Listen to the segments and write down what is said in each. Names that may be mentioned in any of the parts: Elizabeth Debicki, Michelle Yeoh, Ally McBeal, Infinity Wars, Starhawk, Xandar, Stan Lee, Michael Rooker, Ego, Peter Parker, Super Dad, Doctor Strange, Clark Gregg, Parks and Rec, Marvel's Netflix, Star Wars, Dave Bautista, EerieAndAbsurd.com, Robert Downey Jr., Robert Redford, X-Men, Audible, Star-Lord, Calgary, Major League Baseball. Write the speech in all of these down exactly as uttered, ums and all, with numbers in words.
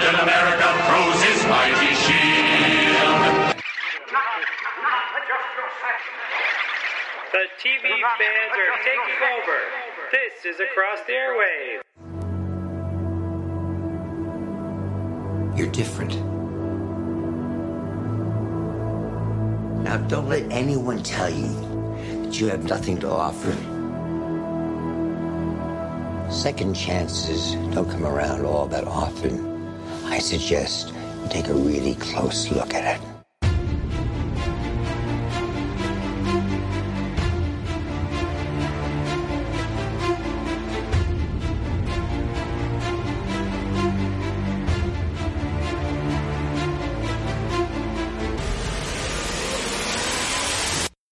Captain America throws his mighty shield. The T V fans are taking over. This is Across the Airwaves. You're different. Now, don't let anyone tell you that you have nothing to offer. Second chances don't come around all that often. I suggest you take a really close look at it.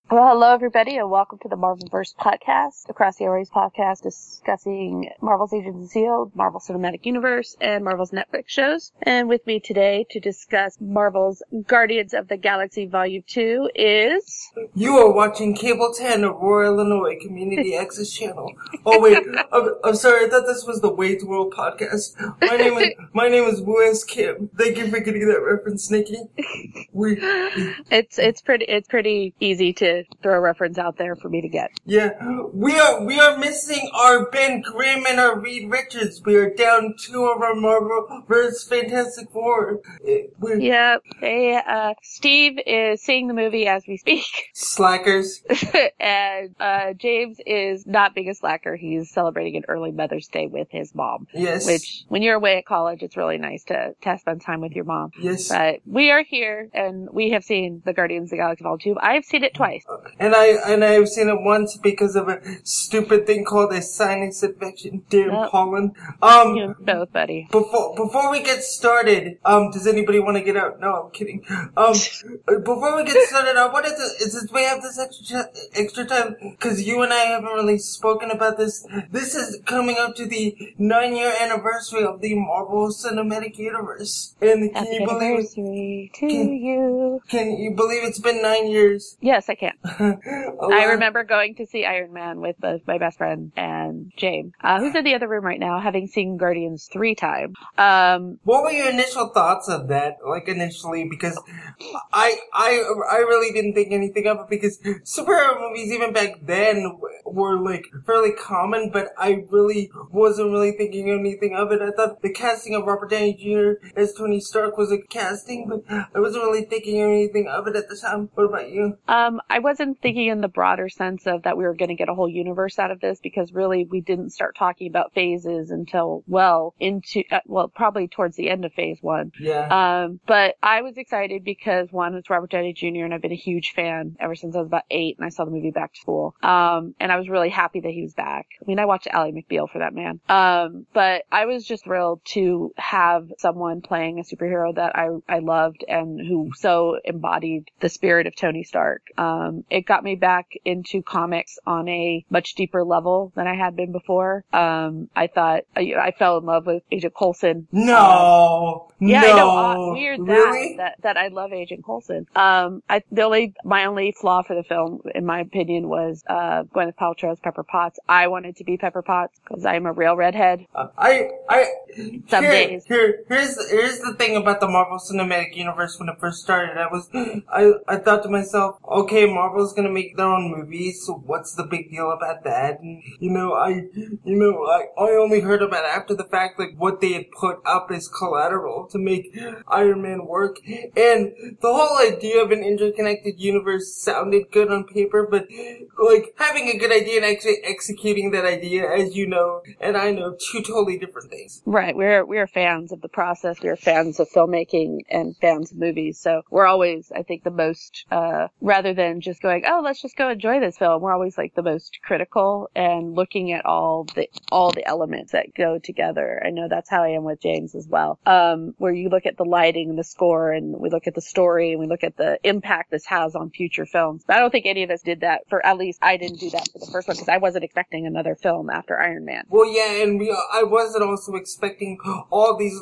Well, hello everybody, and welcome to the Marvelverse podcast, Across the Airwaves podcast, discussing Marvel's Agents of S H I E L D, Marvel Cinematic Universe, and Marvel's Netflix shows. And with me today to discuss Marvel's Guardians of the Galaxy Vol. two is... You are watching Cable ten of Royal Illinois Community Access Channel. Oh wait, I'm, I'm sorry, I thought this was the Wade's World podcast. My name is my name is Wes Kim. Thank you for getting that reference, Nikki. We, it's it's pretty it's pretty easy to throw a reference out there for me to get. Yeah, we are we are missing our Ben Grimm and our Reed Richards. We are down two of our Marvel versus Fantastic Four. We're... Yeah, they, uh, Steve is seeing the movie as we speak. Slackers. And uh, James is not being a slacker. He's celebrating an early Mother's Day with his mom. Yes. Which, when you're away at college, it's really nice to, to spend time with your mom. Yes. But we are here, and we have seen the Guardians of the Galaxy Vol. two. I have seen it twice. And I and I have seen it once because of a stupid thing called a sinus infection. Dear nope. Pollen. Um, you both, buddy. Before before we get started, um, does anybody want to get out? No, I'm kidding. Um, before we get started, I wanted to. Since we have this extra extra time, because you and I haven't really spoken about this. This is coming up to the nine year anniversary of the Marvel Cinematic Universe. And can Happy you believe? To can, you. Can you believe it's been nine years? Yes, I can. I remember going to see Iron Man with uh, my best friend and James, uh, who's in the other room right now, having seen Guardians three times. Um, what were your initial thoughts of that? Like initially, because I I I really didn't think anything of it because superhero movies even back then were like fairly common, but I really wasn't really thinking anything of it. I thought the casting of Robert Downey Junior as Tony Stark was a casting, but I wasn't really thinking anything of it at the time. What about you? Um, I wasn't thinking in the broader sense of that we were going to get a whole universe out of this, because really we didn't start talking about phases until well into, uh, well, probably towards the end of phase one. Yeah. Um, but I was excited because one, it's Robert Downey Junior and I've been a huge fan ever since I was about eight and I saw the movie Back to School. Um, and I was really happy that he was back. I mean, I watched Ally McBeal for that man. Um, but I was just thrilled to have someone playing a superhero that I, I loved and who so embodied the spirit of Tony Stark. Um, Um, it got me back into comics on a much deeper level than I had been before. Um, I thought I, I fell in love with Agent Coulson. No, um, yeah, no. I know. Uh, weird that, really? that that I love Agent Coulson. Um, I the only my only flaw for the film, in my opinion, was uh, Gwyneth Paltrow's Pepper Potts. I wanted to be Pepper Potts because I am a real redhead. Uh, I I some here, days. Here, here's here's the thing about the Marvel Cinematic Universe when it first started. I was I I thought to myself, okay, Marvel's gonna make their own movies, so what's the big deal about that? And, you know, I, you know, I, I only heard about it after the fact, like, what they had put up as collateral to make Iron Man work. And the whole idea of an interconnected universe sounded good on paper, but, like, having a good idea and actually executing that idea, as you know, and I know, two totally different things. Right, we're, we're fans of the process, we're fans of filmmaking and fans of movies, so we're always, I think, the most, uh, rather than just going, oh, let's just go enjoy this film. We're always like the most critical and looking at all the all the elements that go together. I know that's how I am with James as well. Um, where you look at the lighting and the score, and we look at the story, and we look at the impact this has on future films. But I don't think any of us did that. For at least I didn't do that for the first one because I wasn't expecting another film after Iron Man. Well, yeah, and we I wasn't also expecting all these,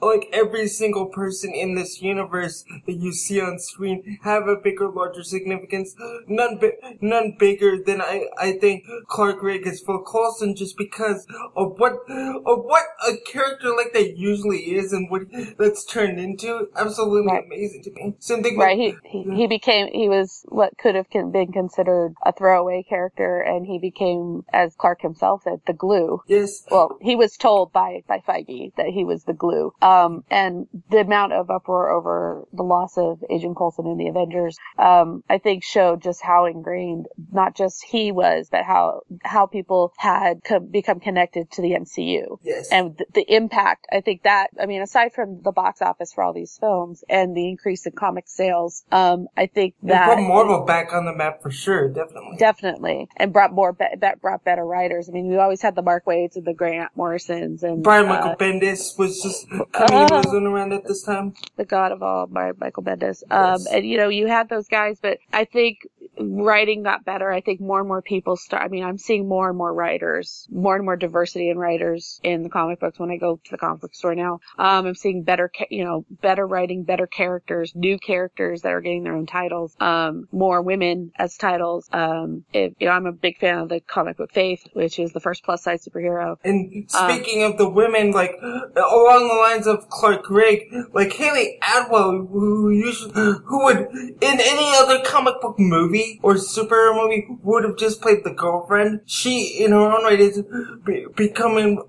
like every single person in this universe that you see on screen have a bigger, larger significance. none bi- none bigger than I, I think Clark Gregg is Phil Coulson, just because of what of what a character like that usually is and what that's turned into. Absolutely right. Amazing to me. Same thing right. With, he, he he became he was what could have been considered a throwaway character, and he became, as Clark himself said, the glue. Yes. Well, he was told by by Feige that he was the glue. Um, and the amount of uproar over the loss of Agent Coulson in the Avengers, um, I think showed just how ingrained not just he was, but how how people had co- become connected to the M C U. Yes. And th- the impact, I think that, I mean, aside from the box office for all these films and the increase in comic sales, um, I think that... It put Marvel back on the map for sure, definitely. Definitely. And brought more, be- that brought better writers. I mean, we always had the Mark Waid's and the Grant Morrisons and... Brian Michael uh, Bendis was just coming uh, around at this time. The god of all, Brian Michael Bendis. Um, yes. And, you know, you had those guys, but I think... writing got better. I think more and more people start, I mean, I'm seeing more and more writers, more and more diversity in writers in the comic books when I go to the comic book store now. Um, I'm seeing better, you know, better writing, better characters, new characters that are getting their own titles, um, more women as titles. Um, it, you know, I'm a big fan of the comic book Faith, which is the first plus size superhero. And speaking um, of the women, like, along the lines of Clark Gregg, like Haley Atwell, who usually, who would, in any other comic book movie, or superhero movie, would have just played the girlfriend. She, in her own right, is be- becoming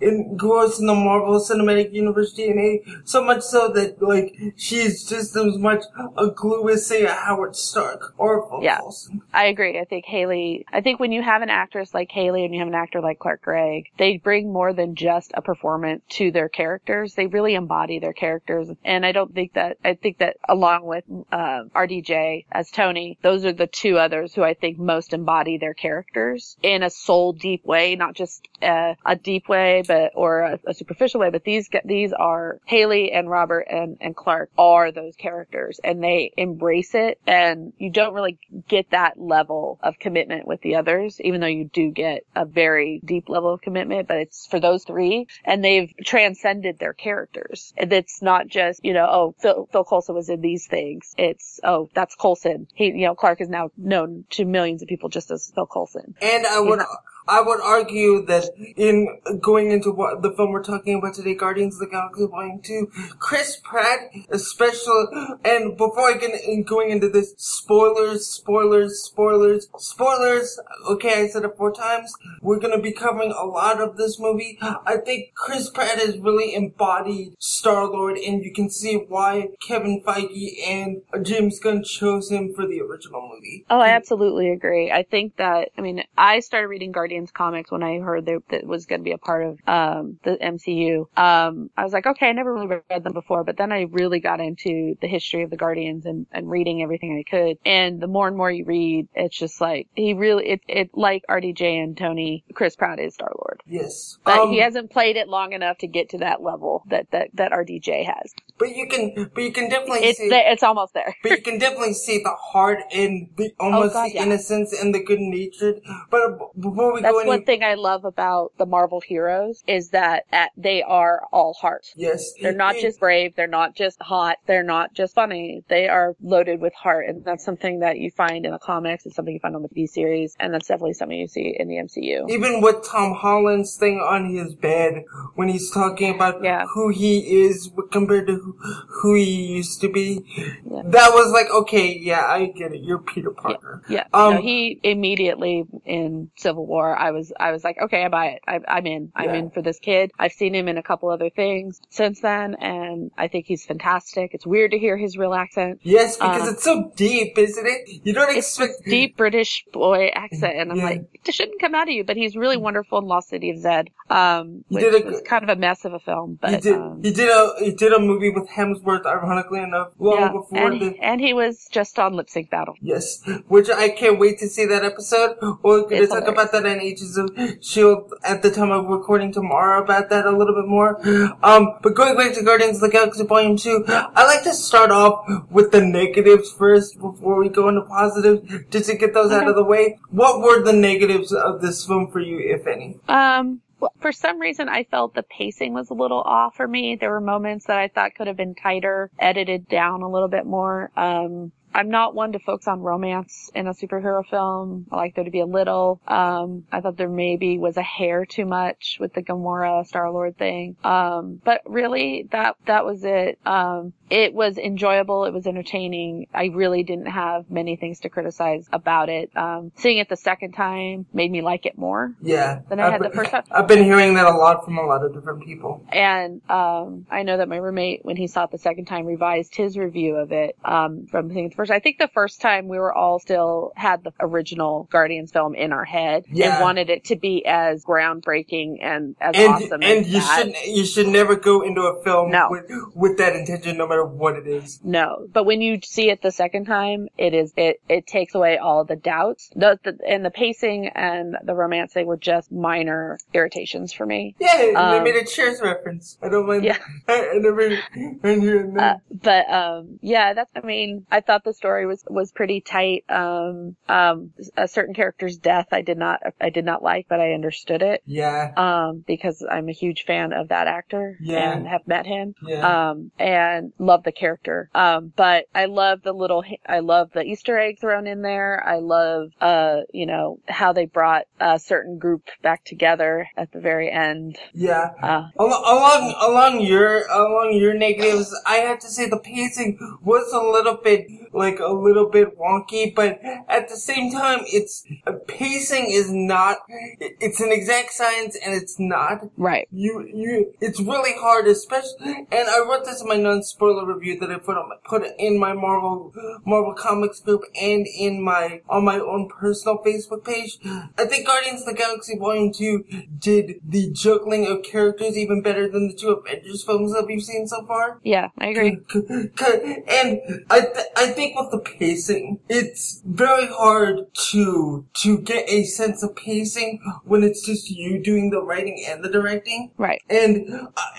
engrossed in the Marvel Cinematic Universe D N A, so much so that, like, she's just as much a glue as, say, a Howard Stark or Phil yeah, Coulson. I agree. I think Haley, I think when you have an actress like Haley and you have an actor like Clark Gregg, they bring more than just a performance to their characters. They really embody their characters, and I don't think that, I think that along with uh, R D J as Tony, those are the two others who I think most embody their characters in a soul deep way, not just uh, a deep way, but or a, a superficial way. But these these are Haley and Robert and, and Clark are those characters, and they embrace it. And you don't really get that level of commitment with the others, even though you do get a very deep level of commitment. But it's for those three, and they've transcended their characters. And it's not just, you know, oh Phil, Phil Coulson was in these things. It's oh that's Coulson. He you know. Clark is now known to millions of people just as Phil Coulson. And I would, I would argue that in going into what the film we're talking about today, Guardians of the Galaxy Vol. two, Chris Pratt, especially, and before I get in going into this, spoilers, spoilers, spoilers, spoilers, okay, I said it four times, we're gonna be covering a lot of this movie. I think Chris Pratt has really embodied Star-Lord, and you can see why Kevin Feige and James Gunn chose him for the original movie. Oh, I absolutely agree. I think that, I mean, I started reading Guardians comics when I heard that it was going to be a part of um, the M C U. Um, I was like, okay, I never really read them before, but then I really got into the history of the Guardians and, and reading everything I could. And the more and more you read, it's just like, he really, it, it like R D J and Tony, Chris Pratt is Star-Lord. Yes. But um, he hasn't played it long enough to get to that level that, that, that R D J has. But you can, but you can definitely it's see. The, it's almost there. But you can definitely see the heart and the almost oh God, the yeah. innocence and the good natured. But before we That's go, that's one any... thing I love about the Marvel heroes is that at, they are all heart. Yes, they're not just brave. They're not just hot. They're not just funny. They are loaded with heart, and that's something that you find in the comics. It's something you find on the T V series, and that's definitely something you see in the M C U. Even with Tom Holland's thing on his bed when he's talking about yeah. who he is compared to who he used to be. Yeah. That was like, okay, yeah, I get it. You're Peter Parker. Yeah. yeah. Um, no, he immediately in Civil War, I was, I was like, okay, I buy it. I, I'm in. I'm yeah. in for this kid. I've seen him in a couple other things since then, and I think he's fantastic. It's weird to hear his real accent. Yes, because um, it's so deep, isn't it? You don't expect it's deep British boy accent, and I'm yeah. like, it shouldn't come out of you. But he's really wonderful in Lost City of Zed, um, which a, was kind of a mess of a film. But he did, um, he did a he did a movie with Hemsworth, ironically enough, long yeah, before and, the... and he was just on Lip Sync Battle. Yes, which I can't wait to see that episode. We're going to talk about that in Agents of S H I E L D at the time of recording tomorrow about that a little bit more. Um, but going back to Guardians of the Galaxy Volume two, I like to start off with the negatives first before we go into positives, just to get those okay. out of the way. What were the negatives of this film for you, if any? Um... Well, for some reason, I felt the pacing was a little off for me. There were moments that I thought could have been tighter, edited down a little bit more. Um, I'm not one to focus on romance in a superhero film. I like there to be a little. Um, I thought there maybe was a hair too much with the Gamora Star-Lord thing. Um, but really, that that was it. Um, it was enjoyable. It was entertaining. I really didn't have many things to criticize about it. Um, seeing it the second time made me like it more. Yeah. Than I I've had been, the first time. I've been hearing that a lot from a lot of different people. And um, I know that my roommate, when he saw it the second time, revised his review of it um, from seeing it the first. I think the first time we were all still had the original Guardians film in our head yeah. and wanted it to be as groundbreaking and as and, awesome. And as you that. shouldn't. You should never go into a film no. with, with that intention, no matter what it is. No, but when you see it the second time, it is it it takes away all the doubts. The, the and the pacing and the romance thing were just minor irritations for me. Yeah, um, they made a Cheers reference. I don't mind. Yeah. I, I never heard that. Uh, but um, yeah, that's. I mean, I thought the story was was pretty tight. Um, um, a certain character's death, I did not I did not like, but I understood it. Yeah. Um, because I'm a huge fan of that actor. Yeah. And have met him. Yeah. Um, and love the character. Um, but I love the little. I love the Easter egg thrown in there. I love uh, you know, how they brought a certain group back together at the very end. Yeah. Uh, along, along along your along your negatives, I have to say the pacing was a little bit. Like a little bit wonky, but at the same time, it's pacing is not. It's an exact science, and it's not right. You, you. It's really hard, especially. And I wrote this in my non-spoiler review that I put on, put in my Marvel Marvel Comics group and in my on my own personal Facebook page. I think Guardians of the Galaxy Vol. two did the juggling of characters even better than the two Avengers films that we've seen so far. Yeah, I agree. And I, th- I think. With the pacing, it's very hard to to get a sense of pacing when it's just you doing the writing and the directing. Right. And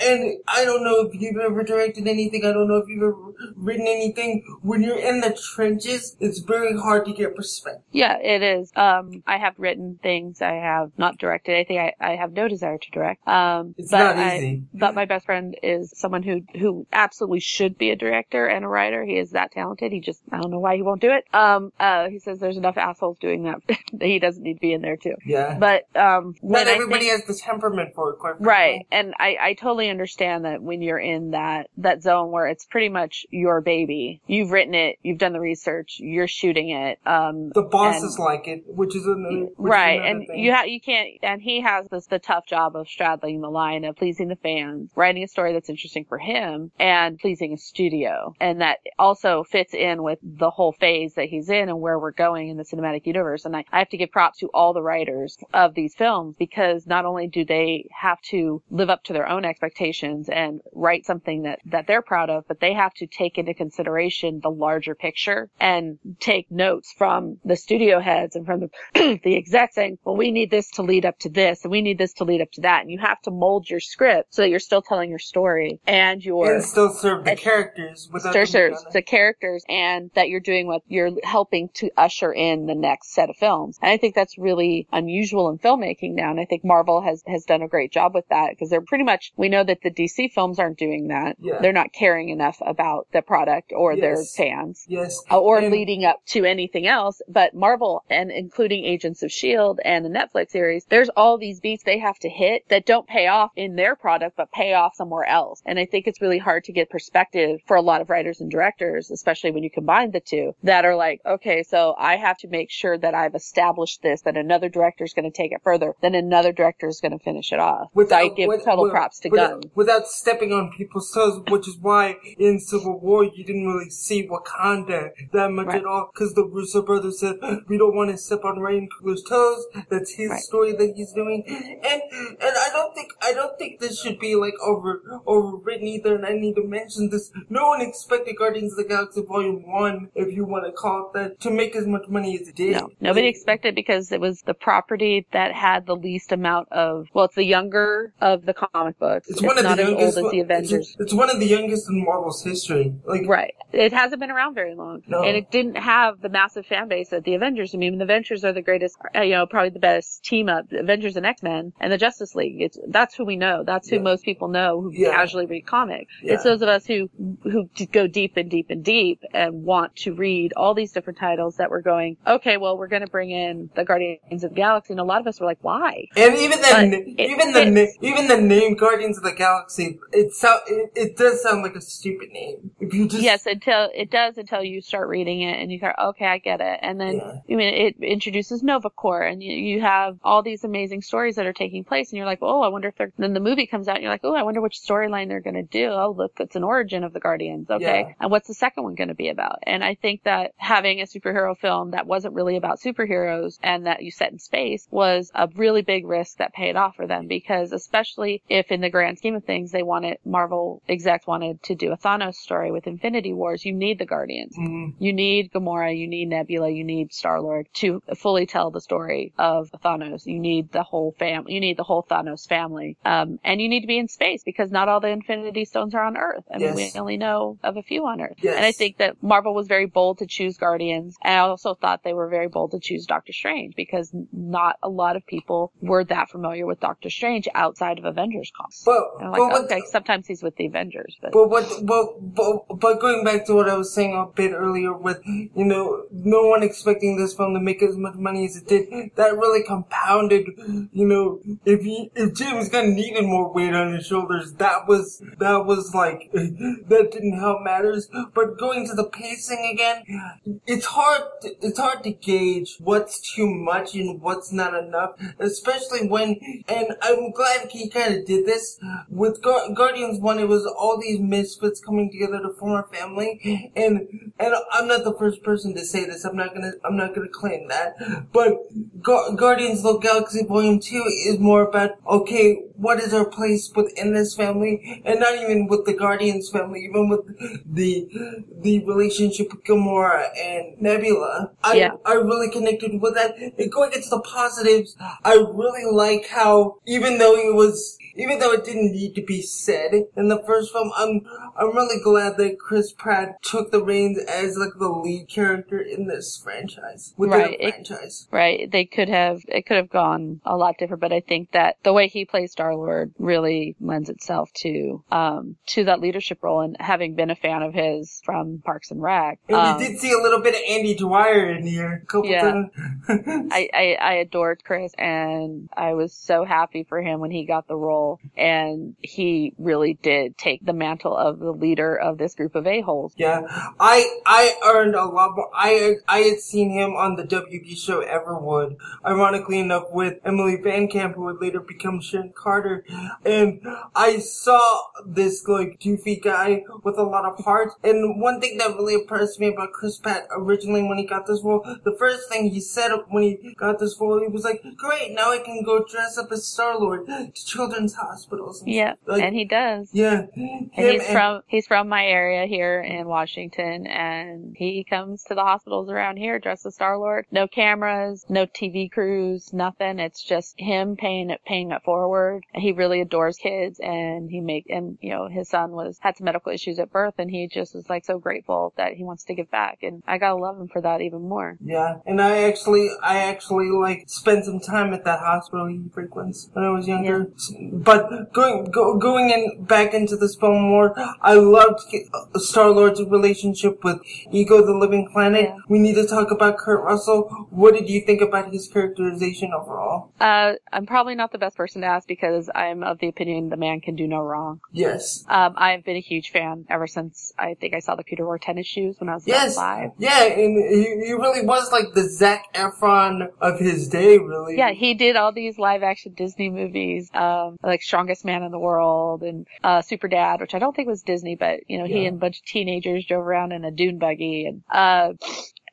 and I don't know if you've ever directed anything. I don't know if you've ever written anything. When you're in the trenches, it's very hard to get perspective. Yeah, it is. Um, I have written things. I have not directed anything. I, I have no desire to direct. Um, it's but not easy. I, but my best friend is someone who who absolutely should be a director and a writer. He is that talented. He just I don't know why he won't do it. Um, uh, he says there's enough assholes doing that. He doesn't need to be in there too. Yeah. But um, not everybody think, has the temperament for it. Quite right. And I, I totally understand that when you're in that that zone where it's pretty much your baby, you've written it, you've done the research, you're shooting it. Um, the bosses and, like it, which is another which right. Is another and thing. you ha- you can't. And he has this the tough job of straddling the line of pleasing the fans, writing a story that's interesting for him, and pleasing a studio, and that also fits in. With the whole phase that he's in and where we're going in the cinematic universe. And I, I have to give props to all the writers of these films, because not only do they have to live up to their own expectations and write something that, that they're proud of, but they have to take into consideration the larger picture and take notes from the studio heads and from the, the execs saying, well, we need this to lead up to this and we need this to lead up to that. And you have to mold your script so that you're still telling your story and your... And still serve the characters. Without still serves the characters and that you're doing what you're helping to usher in the next set of films. And I think that's really unusual in filmmaking now. And I think Marvel has, has done a great job with that, because they're pretty much, we know that the D C films aren't doing that. Yeah. They're not caring enough about the product or yes. their fans yes. or and, leading up to anything else. But Marvel, and including Agents of S H I E L D and the Netflix series, there's all these beats they have to hit that don't pay off in their product, but pay off somewhere else. And I think it's really hard to get perspective for a lot of writers and directors, especially when you can combine the two, that are like, okay, so I have to make sure that I've established this, that another director is going to take it further, then another director is going to finish it off. Without, so I give with, total with, props to without, Gunn. Without stepping on people's toes, which is why in Civil War you didn't really see Wakanda that much right. at all, because the Russo brothers said, we don't want to step on Ryan Coogler's toes. That's his right. story that he's doing. And and I don't think I don't think this should be like over overwritten either, and I need to mention this. No one expected Guardians of the Galaxy Volume one, if you want to call it that, to make as much money as it did. No, nobody expected, because it was the property that had the least amount of, well, it's the younger of the comic books. It's, it's one of not the youngest, as old as the Avengers. It's, it's one of the youngest in Marvel's history. Like, right. It hasn't been around very long. No. And it didn't have the massive fan base that the Avengers. I mean, the Avengers are the greatest, you know, probably the best team up. The Avengers and X-Men and the Justice League. It's, that's who we know. That's who yeah. most people know who yeah. casually read comics. Yeah. It's those of us who, who go deep and deep and deep and want to read all these different titles that were going, okay, well, we're going to bring in the Guardians of the Galaxy. And a lot of us were like, why? And even the, it, even the, it, even the name Guardians of the Galaxy, it, so, it, it does sound like a stupid name. If you just... Yes, until, it does until you start reading it and you go, okay, I get it. And then, yeah. I mean, it introduces NovaCore and you, you have all these amazing stories that are taking place and you're like, oh, I wonder if they're, then the movie comes out and you're like, oh, I wonder which storyline they're going to do. Oh, look, it's an origin of the Guardians. Okay. Yeah. And what's the second one going to be about? And I think that having a superhero film that wasn't really about superheroes and that you set in space was a really big risk that paid off for them, because especially if in the grand scheme of things, they wanted, Marvel execs wanted to do a Thanos story with Infinity Wars, you need the Guardians. Mm-hmm. You need Gamora, you need Nebula, you need Star-Lord to fully tell the story of Thanos. You need the whole family, you need the whole Thanos family. Um, and you need to be in space because not all the Infinity Stones are on Earth. I mean, yes. we only know of a few on Earth. Yes. And I think that Marvel was very bold to choose Guardians. And I also thought they were very bold to choose Doctor Strange because not a lot of people were that familiar with Doctor Strange outside of Avengers comics. But, like, but okay, what, sometimes he's with the Avengers. But. But, what, but, but but going back to what I was saying a bit earlier with, you know, no one expecting this film to make as much money as it did, that really compounded, you know, if he, if James Gunn needed more weight on his shoulders, that was, that was like, that didn't help matters. But going to the pacing again, it's hard, to, it's hard to gauge what's too much and what's not enough, especially when, and I'm glad he kind of did this, with Gar- Guardians one, it was all these misfits coming together to form a family, and, and I'm not the first person to say this, I'm not gonna, I'm not gonna claim that, but Gar- Guardians of the Galaxy Vol. two is more about, okay, what is our place within this family? And not even with the Guardians family, even with the the relationship with Gamora and Nebula. I, yeah. I really connected with that. And going into the positives, I really like how, even though it was, even though it didn't need to be said in the first film, I'm, I'm really glad that Chris Pratt took the reins as like the lead character in this franchise. Within right. a franchise. It, right. They could have, it could have gone a lot different, but I think that the way he plays Star Lord really lends itself to um to that leadership role, and having been a fan of his from Parks and Rec, and um, you did see a little bit of Andy Dwyer in here. Yeah, I, I I adored Chris, and I was so happy for him when he got the role, and he really did take the mantle of the leader of this group of a-holes. Yeah, I I earned a lot more. I I had seen him on the W B show Everwood, ironically enough, with Emily Van Camp, who would later become Sharon Carter. And I saw this, like, doofy guy with a lot of heart. And one thing that really impressed me about Chris Pratt originally when he got this role, the first thing he said when he got this role, he was like, great, now I can go dress up as Star-Lord to children's hospitals. And yeah, like, and he does. Yeah. And he's, and from, he's from my area here in Washington, and he comes to the hospitals around here dressed as Star-Lord. No cameras, no T V crews, nothing. It's just him paying it, paying it forward. He really adores kids, and he make and you know his son was had some medical issues at birth, and he just was like so grateful that he wants to give back, and I gotta love him for that even more. Yeah, and I actually I actually like spent some time at that hospital he frequents when I was younger. Yeah. But going go, going in back into this film more, I loved Star-Lord's relationship with Ego, the Living Planet. Yeah. We need to talk about Kurt Russell. What did you think about his characterization overall? Uh, I'm probably not the best person to ask because. I'm of the opinion the man can do no wrong. Yes. Um, I've been a huge fan ever since I think I saw the Peter wore tennis shoes when I was yes. five. Yeah, and he, he really was like the Zac Efron of his day, really. Yeah, he did all these live action Disney movies, um, like Strongest Man in the World and uh, Super Dad, which I don't think was Disney, but you know, yeah. he and a bunch of teenagers drove around in a dune buggy and, uh,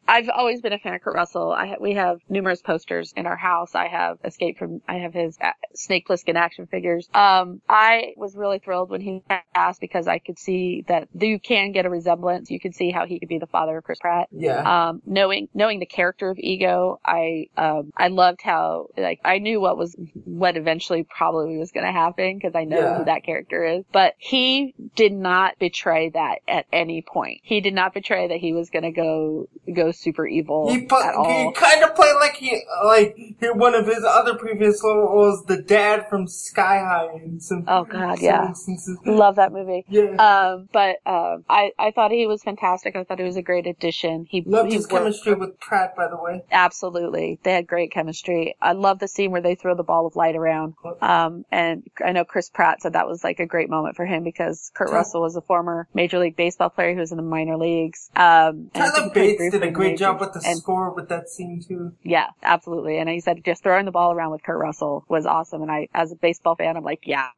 I've always been a fan of Kurt Russell. I ha- we have numerous posters in our house. I have Escape from, I have his a- Snake Plissken action figures. Um, I was really thrilled when he asked because I could see that you can get a resemblance. You can see how he could be the father of Chris Pratt. Yeah. Um, knowing, knowing the character of Ego, I, um, I loved how, like, I knew what was, what eventually probably was going to happen because I know yeah. who that character is, but he did not betray that at any point. He did not betray that he was going to go, go was super evil he put, at all. He kind of played like he, like one of his other previous roles, the dad from Sky High. And some, oh God, some, yeah, some, some, some. Love that movie. Yeah. Um, but um, I I thought he was fantastic. I thought he was a great addition. He loved he his worked. chemistry with Pratt, by the way. Absolutely, they had great chemistry. I love the scene where they throw the ball of light around. Um, and I know Chris Pratt said that was like a great moment for him because Kurt Russell was a former Major League Baseball player who was in the minor leagues. Um, Tyler Bates did a great job with the and, score with that scene too. Yeah, absolutely. And he said just throwing the ball around with Kurt Russell was awesome. And I, as a baseball fan, I'm like, yeah.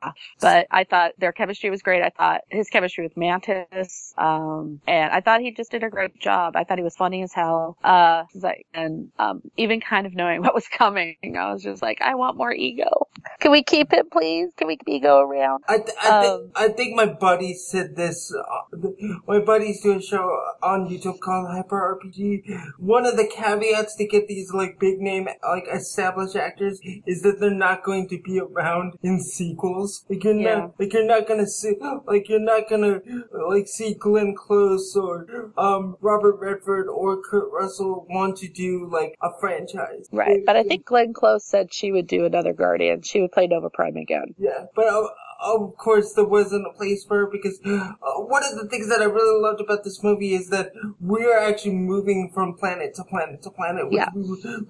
But I thought their chemistry was great. I thought his chemistry with Mantis, um, and I thought he just did a great job. I thought he was funny as hell. Uh, like, and um, even kind of knowing what was coming, I was just like, I want more Ego. Can we keep him, please? Can we keep Ego around? I, th- I, th- um, I think my buddy said this. Uh, my buddy's doing a show on YouTube called Hyper R P G. One of the caveats to get these like big name, like established actors is that they're not going to be around in sequels. Like you're yeah. not, like you're not gonna see, like you're not gonna like see Glenn Close or um Robert Redford or Kurt Russell want to do like a franchise. Right, but I think Glenn Close said she would do another Guardian. She would play Nova Prime again. Yeah, but. Uh, Of course, there wasn't a place for her because uh, one of the things that I really loved about this movie is that we're actually moving from planet to planet to planet, which, yeah. we,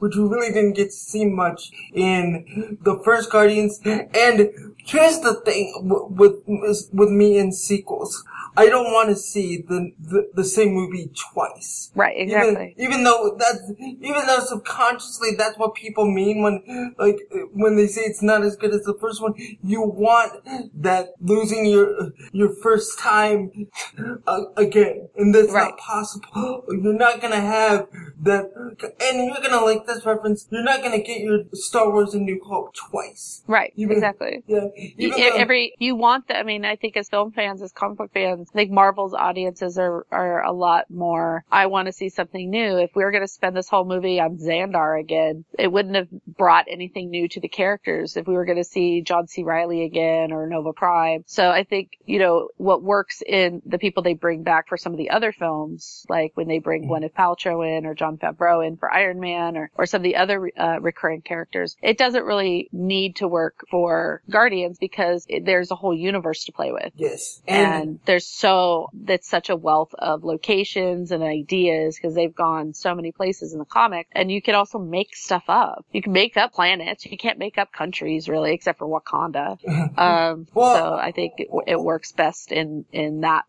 which we really didn't get to see much in the first Guardians. And here's the thing w- with with me in sequels. I don't want to see the, the the same movie twice. Right, exactly. Even, even though that's, even though subconsciously that's what people mean when, like, when they say it's not as good as the first one. You want that losing your your first time uh, again, and that's right. not possible. You're not gonna have that, and you're gonna like this reference. You're not gonna get your Star Wars: A New Hope twice. Right, even, exactly. Yeah, you, though, every you want that. I mean, I think as film fans, as comic book fans. I think Marvel's audiences are, are a lot more, I want to see something new. If we were going to spend this whole movie on Xandar again, it wouldn't have brought anything new to the characters if we were going to see John C. Reilly again or Nova Prime. So I think, you know, what works in the people they bring back for some of the other films, like when they bring Gwyneth Paltrow in or Jon Favreau in for Iron Man or, or some of the other uh, recurring characters, it doesn't really need to work for Guardians because it, there's a whole universe to play with. Yes. And, and there's so that's such a wealth of locations and ideas because they've gone so many places in the comic, and you can also make stuff up. You can make up planets. You can't make up countries really, except for Wakanda. Um, well, so I think it, it works best in in that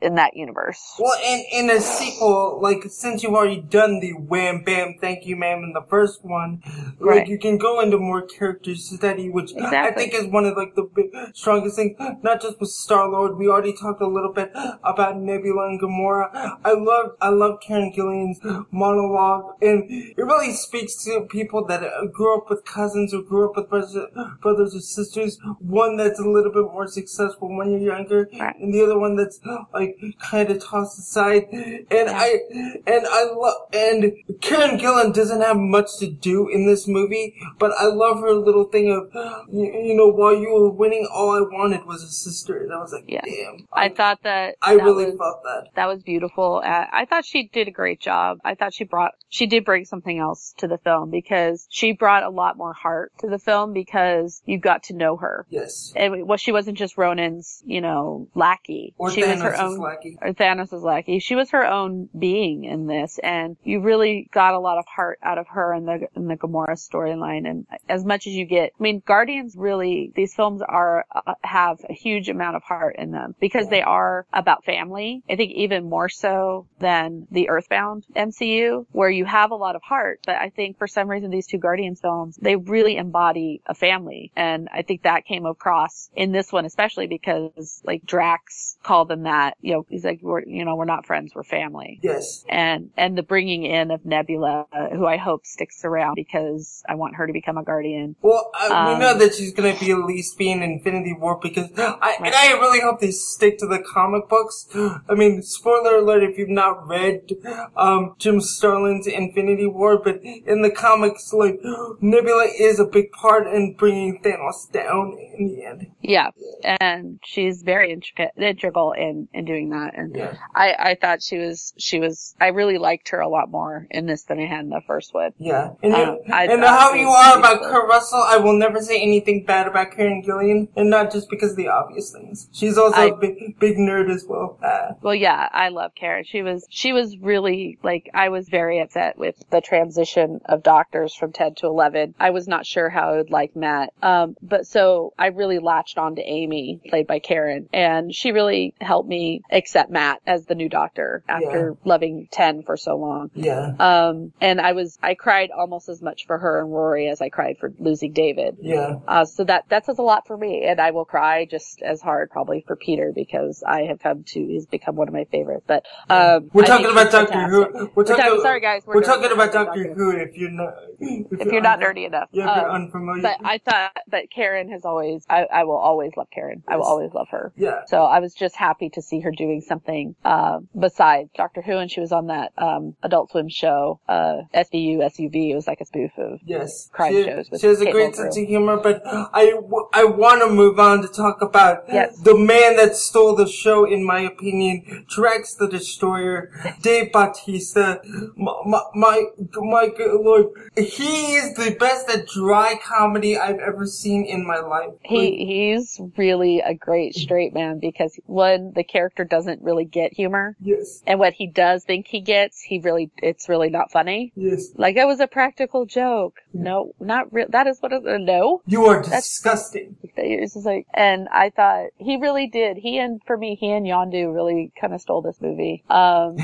in that universe. Well, in in a sequel, like since you've already done the wham bam, thank you, ma'am, in the first one, like right. you can go into more character study, which exactly. I think is one of like the big, strongest things. Not just with Star-Lord, we already talked a little bit about Nebula and Gamora. I love, I love Karen Gillan's monologue, and it really speaks to people that grew up with cousins or grew up with brothers or sisters. One that's a little bit more successful when you're younger, right. and the other one that's like kind of tossed aside. And I, and I love, and Karen Gillan doesn't have much to do in this movie, but I love her little thing of, you, you know, while you were winning, all I wanted was a sister, and I was like, yeah. damn. I thought that I that really was, thought that that was beautiful. Uh, I thought she did a great job. I thought she brought she did bring something else to the film because she brought a lot more heart to the film because you got to know her. Yes, and well, she wasn't just Ronan's, you know, lackey. Or she Thanos was her own lackey. Or Thanos' lackey. She was her own being in this, and you really got a lot of heart out of her in the in the Gamora storyline. And as much as you get, I mean, Guardians really these films are uh, have a huge amount of heart in them because. They are about family. I think even more so than the Earthbound M C U, where you have a lot of heart, but I think for some reason these two Guardians films, they really embody a family. And I think that came across in this one, especially because like Drax called them that, you know, he's like, we're, you know, we're not friends, we're family. Yes. And, and the bringing in of Nebula, who I hope sticks around because I want her to become a Guardian. Well, uh, um, we know that she's going to be at least be in Infinity War because I, right. and I really hope they stick to the comic books. I mean, spoiler alert if you've not read um, Jim Starlin's Infinity War, but in the comics, like, Nebula is a big part in bringing Thanos down in the end. Yeah, and she's very intricate, integral in, in doing that, and yeah. I, I thought she was, she was, I really liked her a lot more. more in this than I had in the first one. Yeah. And, um, it, I, and I, how I you are about Kurt Russell, I will never say anything bad about Karen Gillian, and not just because of the obvious things. She's also I, a big, big nerd as well. Uh, well, yeah, I love Karen. She was, she was really, like, I was very upset with the transition of doctors from ten to eleven. I was not sure how I would like Matt. Um, but so I really latched on to Amy, played by Karen, and she really helped me accept Matt as the new doctor after yeah. loving ten for so long. Yeah. Um, and I was, I cried almost as much for her and Rory as I cried for losing David. Yeah. Uh, so that, that says a lot for me, and I will cry just as hard probably for Peter, because I have come to, he's become one of my favorites. But, um, we're talking about Doctor fantastic. Who. We're, we're talking, talking, sorry guys, we're, we're talking about Doctor, Doctor Who if you're not, if, if you're, you're not nerdy enough. Yeah, if um, you're unfamiliar. But I thought, but Karen has always, I, I will always love Karen. Yes. I will always love her. Yeah. So I was just happy to see her doing something, uh, besides Doctor Who, and she was on that, um, Adult Swim show, uh, S V U, S U V. It was like a spoof of yes. crime she, shows. With she has Kate a great sense of humor, but I, I want to move on to talk about yes. the man that stole the show, in my opinion, Drax the Destroyer, Dave Bautista. My, my, my, my good Lord. He is the best at dry comedy I've ever seen in my life. He, he's really a great straight man, because one, the character doesn't really get humor. Yes. And what he does think he gets, he really, it's really not funny. Yes. Like, that was a practical joke. No, not real. That is what, it, uh, no. You are disgusting. That's, just like, and I thought he really did. He and, for me, he and Yondu really kind of stole this movie. Um,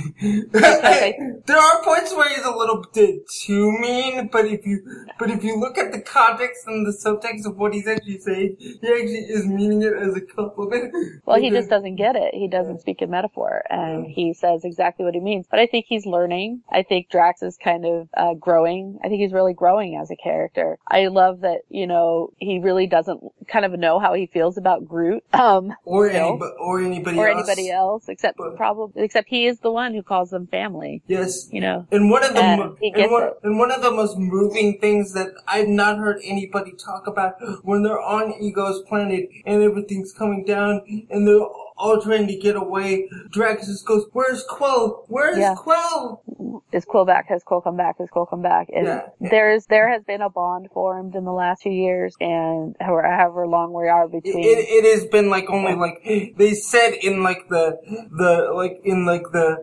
I, there are points where he's a little bit too mean, but if you, but if you look at the context and the subtext of what he's actually saying, he actually is meaning it as a compliment. Well, he just doesn't get it. He doesn't speak in metaphor, and he says exactly what he means. But I think he's learning. I think Drax is kind of uh, growing. I think he's really growing as a character. I love that, you know, he really doesn't kind of know how he feels about Groot, um, or, you know, anyb- or anybody or else. anybody else, except but, probably except he is the one who calls them family. Yes, you know. And one of the and, mo- and, one, and one of the most moving things that I've not heard anybody talk about, when they're on Ego's planet and everything's coming down and they're all trying to get away, Drax just goes, "Where's Quill? Where's yeah. Quill? Is Quill back? Has Quill come back? Has Quill come back?" And yeah. there's there has been a bond formed in the last few years, and however, however long we are between, it, it, it has been like only yeah. like they said in like the the like in like the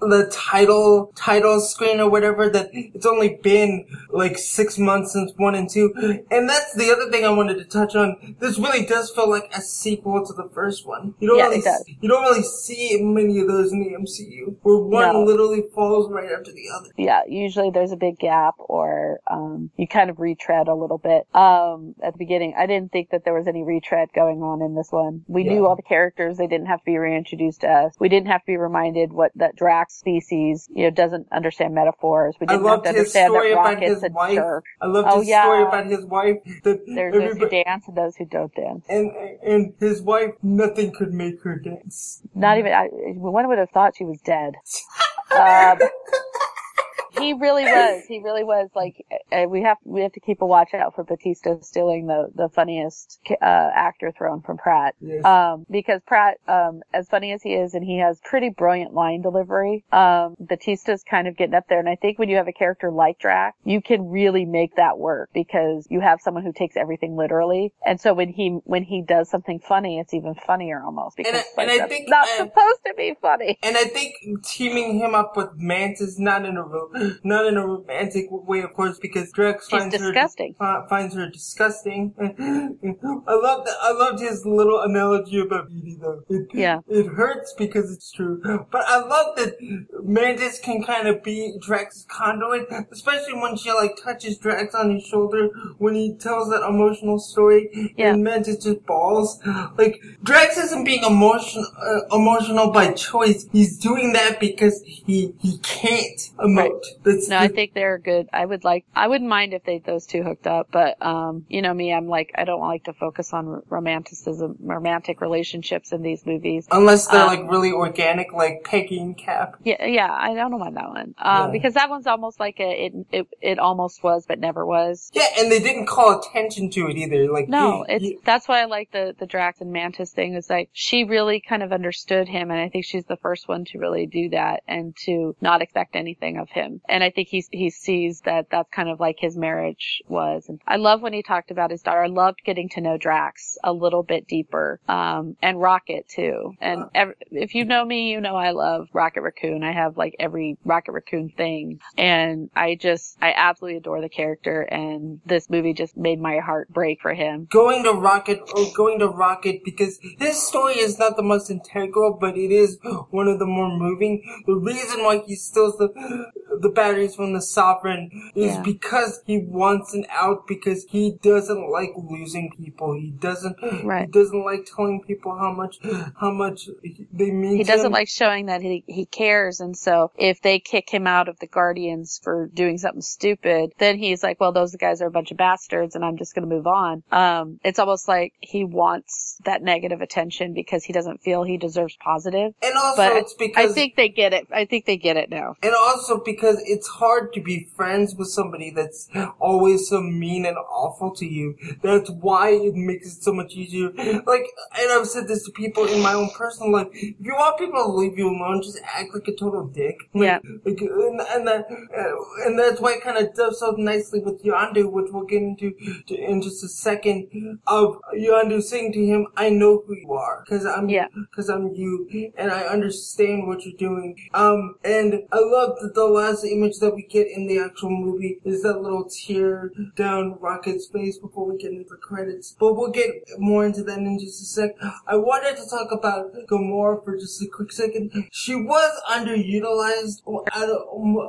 the title title screen or whatever, that it's only been like six months since one and two, and that's the other thing I wanted to touch on. This really does feel like a sequel to the first one. You don't, yeah, really, you don't really see many of those in the M C U, where one no. literally falls right after the other. Yeah, usually there's a big gap, or um, you kind of retread a little bit. Um, at the beginning, I didn't think that there was any retread going on in this one. We yeah. knew all the characters. They didn't have to be reintroduced to us. We didn't have to be reminded what that Drax species, you know, doesn't understand metaphors. We didn't I have to understand that Rocket's a wife. jerk. I loved oh, his yeah. story about his wife. That there's those who dance and those who don't dance. And, and his wife, nothing could make her dance. Not even, I, one would have thought she was dead. Um, he really was. He really was. Like, we have we have to keep a watch out for Batista stealing the the funniest uh, actor throne from Pratt. Yes. Um, because Pratt, um, as funny as he is, and he has pretty brilliant line delivery, um, Batista's kind of getting up there. And I think when you have a character like Drax, you can really make that work, because you have someone who takes everything literally. And so when he when he does something funny, it's even funnier almost, because and I, and like, I think, not and, supposed to be funny. And I think teaming him up with Mantis, not in a real. Not in a romantic way, of course, because Drax finds her disgusting. Uh, finds her disgusting. I love that. I loved his little analogy about beauty, though. It, yeah, it hurts because it's true. But I love that Mantis can kind of be Drax's conduit, especially when she like touches Drax on his shoulder when he tells that emotional story, yeah. and Mantis just bawls. Like, Drax isn't being emotional, uh, emotional by choice. He's doing that because he he can't emote. Right. That's, no, I think they're good. I would like, I wouldn't mind if they, those two hooked up, but, um, you know me, I'm like, I don't like to focus on romanticism, romantic relationships in these movies. Unless they're um, like really organic, like Peggy and Cap. Yeah, yeah, I don't mind that one. Um, yeah. Because that one's almost like a, it, it, it almost was, but never was. Yeah, and they didn't call attention to it either. Like, no, you, it's, you, that's why I like the, the Drax and Mantis thing is like, she really kind of understood him, and I think she's the first one to really do that and to not expect anything of him. And I think he he sees that that's kind of like his marriage was. And I love when he talked about his daughter. I loved getting to know Drax a little bit deeper, um, and Rocket too. And every, if you know me, you know I love Rocket Raccoon. I have like every Rocket Raccoon thing, and I just I absolutely adore the character. And this movie just made my heart break for him. Going to Rocket, oh, going to Rocket, because his story is not the most integral, but it is one of the more moving. The reason why he steals the the batteries from the Sovereign is yeah. because he wants an out, because he doesn't like losing people. He doesn't right. he doesn't like telling people how much how much they mean. He to doesn't him. like showing that he he cares, and so if they kick him out of the Guardians for doing something stupid, then he's like, well, those guys are a bunch of bastards, and I'm just going to move on. Um, it's almost like he wants that negative attention because he doesn't feel he deserves positive. And also, but it's because I think they get it. I think they get it now. And also because it's hard to be friends with somebody that's always so mean and awful to you. That's why it makes it so much easier. Like, and I've said this to people in my own personal life. If you want people to leave you alone, just act like a total dick. Like, yeah. Like, and and that and that's why it kind of dovetails nicely with Yondu, which we'll get into to, in just a second. Of Yondu saying to him, "I know who you are, because I'm because yeah. I'm you, and I understand what you're doing." Um, and I love that the last image that we get in the actual movie is that little tear down Rocket's face before we get into the credits. But we'll get more into that in just a sec. I wanted to talk about Gamora for just a quick second. She was underutilized, out of,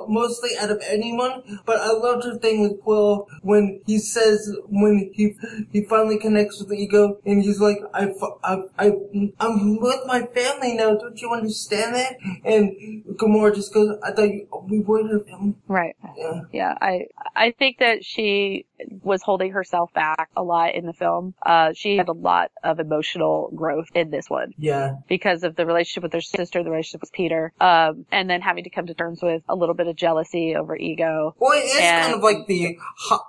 mostly out of anyone, but I loved her thing with Quill when he says, when he he finally connects with Ego, and he's like, I, I, I, I'm with my family now, don't you understand that? And Gamora just goes, I thought you, we were her family. Right. Yeah. Yeah. I, I think that she was holding herself back a lot in the film. Uh, she had a lot of emotional growth in this one. Yeah. Because of the relationship with her sister, the relationship with Peter, um, and then having to come to terms with a little bit of jealousy over Ego. Well, it is and, kind of like the, it,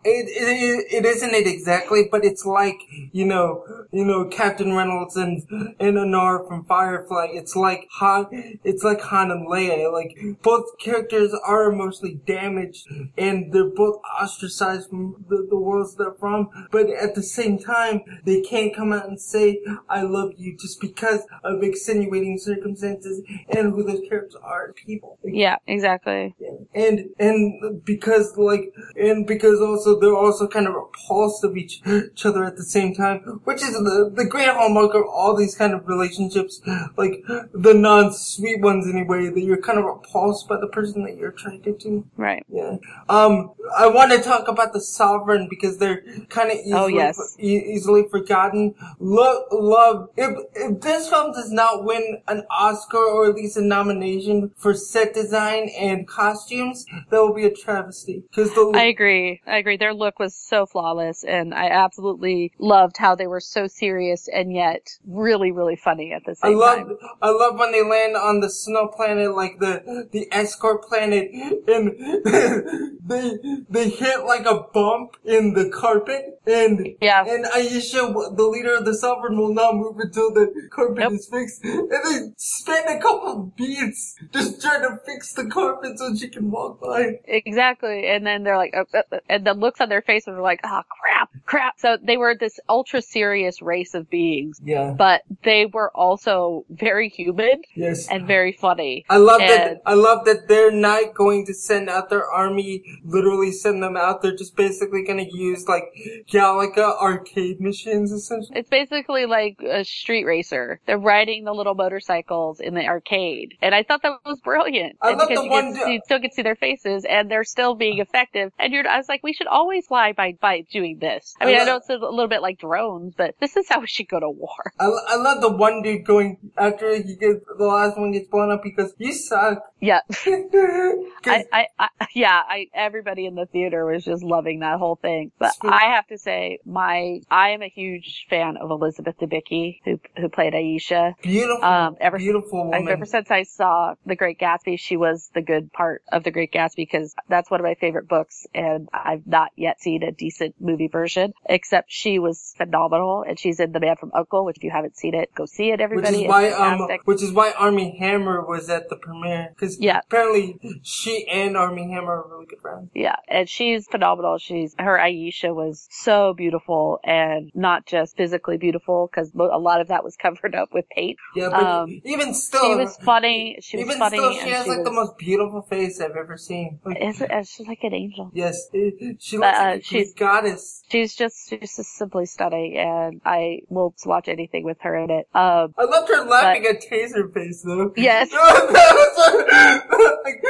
it, it isn't it exactly, but it's like, you know, you know, Captain Reynolds and, and Anar from Firefly. It's like Han, it's like Han and Leia. Like, both characters are emotionally damaged, and they're both ostracized from the, the worlds they're from, but at the same time, they can't come out and say, I love you, just because of extenuating circumstances and who those characters are as people. Yeah, exactly. And, and because, like, and because also, they're also kind of repulsed of each, each other at the same time, which is the, the great hallmark of all these kind of relationships, like, the non-sweet ones anyway, that you're kind of repulsed by the person that you're attracted to. Right. Yeah. Um, I want to talk about the Sovereign, because they're kind of easily, oh, yes. e- easily forgotten. Love, love. If, if this film does not win an Oscar or at least a nomination for set design and costumes, that will be a travesty. Because the I agree, I agree. Their look was so flawless, and I absolutely loved how they were so serious and yet really, really funny at the same I love, time. I love when they land on the snow planet, like the the escort planet, and they they hit like a bump in the carpet, and yeah. and Aisha, the leader of the Sovereign, will not move until the carpet nope. is fixed. And they spend a couple beats just trying to fix the carpet so she can walk by. Exactly. And then they're like, oh, oh, and the looks on their faces are like, oh, crap, crap. So they were this ultra serious race of beings. Yeah. But they were also very human. Yes. And very funny. I love and, that. I love that they're not going to send out their army. Literally send them out. They're just basically basically going to use, like, Galaga arcade missions, essentially. It's basically like a street racer. They're riding the little motorcycles in the arcade. And I thought that was brilliant. I and love the you one... Get see, you still get to see their faces, and they're still being effective. And you're, I was like, we should always fly by, by doing this. I mean, I, love... I know it's a little bit like drones, but this is how we should go to war. I, I love the one dude going, after he gets, the last one gets blown up, because you suck. Yeah. I, I, I, yeah, I, everybody in the theater was just loving that whole thing. But sweet. I have to say, my, I am a huge fan of Elizabeth Debicki, who, who played Aisha. Beautiful, um, ever, beautiful woman. Ever since I saw The Great Gatsby, she was the good part of The Great Gatsby, because that's one of my favorite books, and I've not yet seen a decent movie version, except she was phenomenal, and she's in The Man from U N C L E, which if you haven't seen it, go see it, everybody. Which is why, um, which is why Armie Hammer was at the premiere, because yeah. apparently she and Armie Hammer are really good friends. Yeah, and she's phenomenal. She's, her Aisha was so beautiful, and not just physically beautiful, because a lot of that was covered up with paint. Yeah, but um, even still, she was funny. She was even funny. Still, she has she like was, the most beautiful face I've ever seen. Like, is, is she's like an angel. Yes, it, she looks uh, like a she's, goddess. She's just, she's just simply stunning, and I will watch anything with her in it. Um, I loved her laughing but, at Taser Face though. Yes. Like,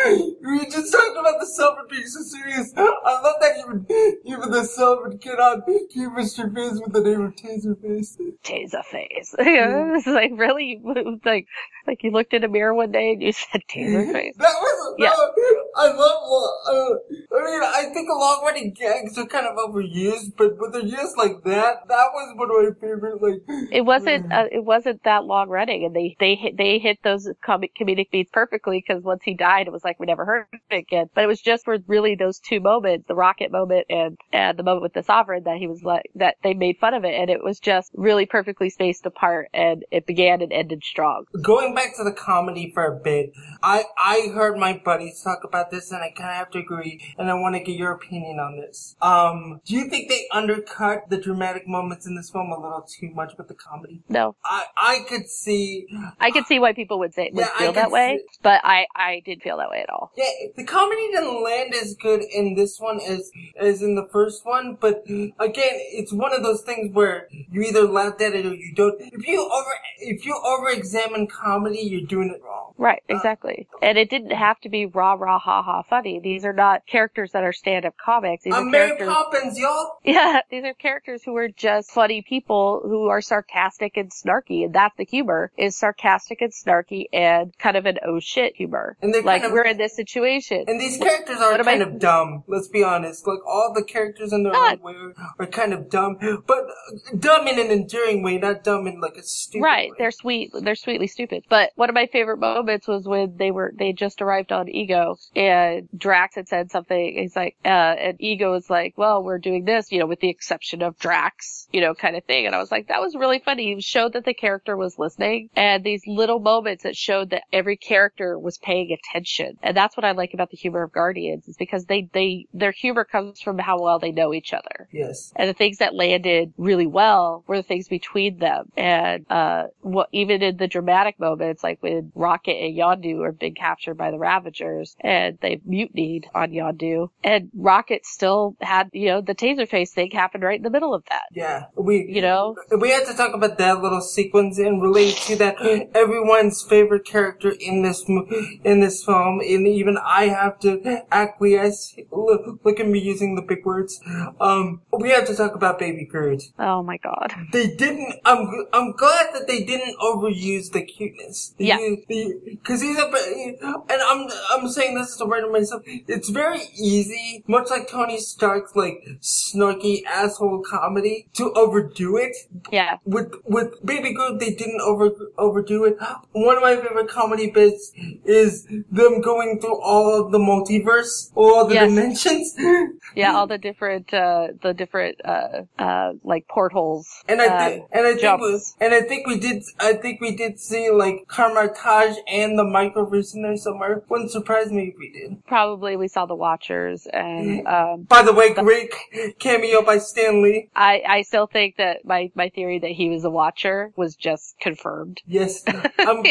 we just talked about the Sylvan being so serious. I love that even even the Sylvan cannot keep Mister Face with the name of Taserface. Taserface. Yeah. It's like, really? Like, like you looked in a mirror one day and you said Taserface. That was, yeah. That, I love, uh, I mean, I think a long running gags are kind of overused, but when they're used like that, that was one of my favorite, like. It wasn't, uh, it wasn't that long running, and they, they hit, they hit those comic, comedic beats perfectly, because once he died, it was like we never heard of it again. But it was just for really those two moments, the rocket moment and, and the moment with the Sovereign, that he was like, that they made fun of it, and it was just really perfectly spaced apart, and it began and ended strong. Going back to the comedy for a bit, I, I heard my buddies talk about this, and I kind of have to agree, and I want to get your opinion on this. Um, do you think they undercut the dramatic moments in this film a little too much with the comedy? No. I, I could see... I could see why people would say would yeah, feel that way, see, but I, I didn't feel that way at all. Yeah, the comedy didn't land as good in this one as, as in the first one, but again, it's one of those things where you either laughed at it or you don't. If you over, if you over-examine comedy, you're doing it wrong. Right, exactly. Uh, and it didn't have to be rah, rah, ha, ha, funny. These are not characters that are stand-up comics. These I'm are Mary Poppins, y'all! Yeah, these are characters who are just funny people who are sarcastic and snarky, and that's the humor, is sarcastic and snarky and kind of an oh shit humor. And they're like, kind of, we're in this situation. And these characters are what kind I... of dumb, let's be honest. Like, all the characters in their not... own way are kind of dumb, but dumb in an endearing way, not dumb in like a stupid right, way. They're sweet, they're sweetly stupid. But one of my favorite moments was when they were, they just arrived on Ego, and Drax had said something, he's like, uh, and Ego is like, well, we're doing this, you know, with the exception of Drax, you know, kind of thing. And I was like, that was really funny. It showed that the character was listening, and these little moments that showed that every character was paying attention. And that's what I like about the humor of Guardians, is because they, they, their humor comes from how well they know each other. Yes. And the things that landed really well were the things between them. And, uh, what, even in the dramatic moments, like when Rocket and Yondu are being captured by the Ravagers, and they mutinied on Yondu, and Rocket still had, you know, the Taserface thing happened right in the middle of that. Yeah. We, you know, we had to talk about that little sequence and relate to that. Everyone's favorite character in this, in this film, and even I have to acquiesce. Look, look at me using the big words. Um, we have to talk about Baby Groot. Oh my God. They didn't, I'm, I'm glad that they didn't overuse the cuteness. They yeah. Used, they, Cause he's a, and I'm, I'm saying this as a writer myself, it's very easy, much like Tony Stark's like snarky asshole comedy, to overdo it. Yeah. With, with Baby Groot, they didn't over, overdo it. One of my favorite comedy bits is them going through all of the multiverse, all the yes. dimensions. Yeah, all the different, uh, the different, uh, uh, like portholes. And I think, uh, and I think, we, and I think we did, I think we did see like Carmartage and the microverse in there somewhere. Wouldn't surprise me if we did. Probably we saw the Watchers and, um. By the way, the, great cameo by Stan Lee. I, I still think that my, my theory that he was a Watcher was just confirmed. Yes. I'm, I'm, I'm,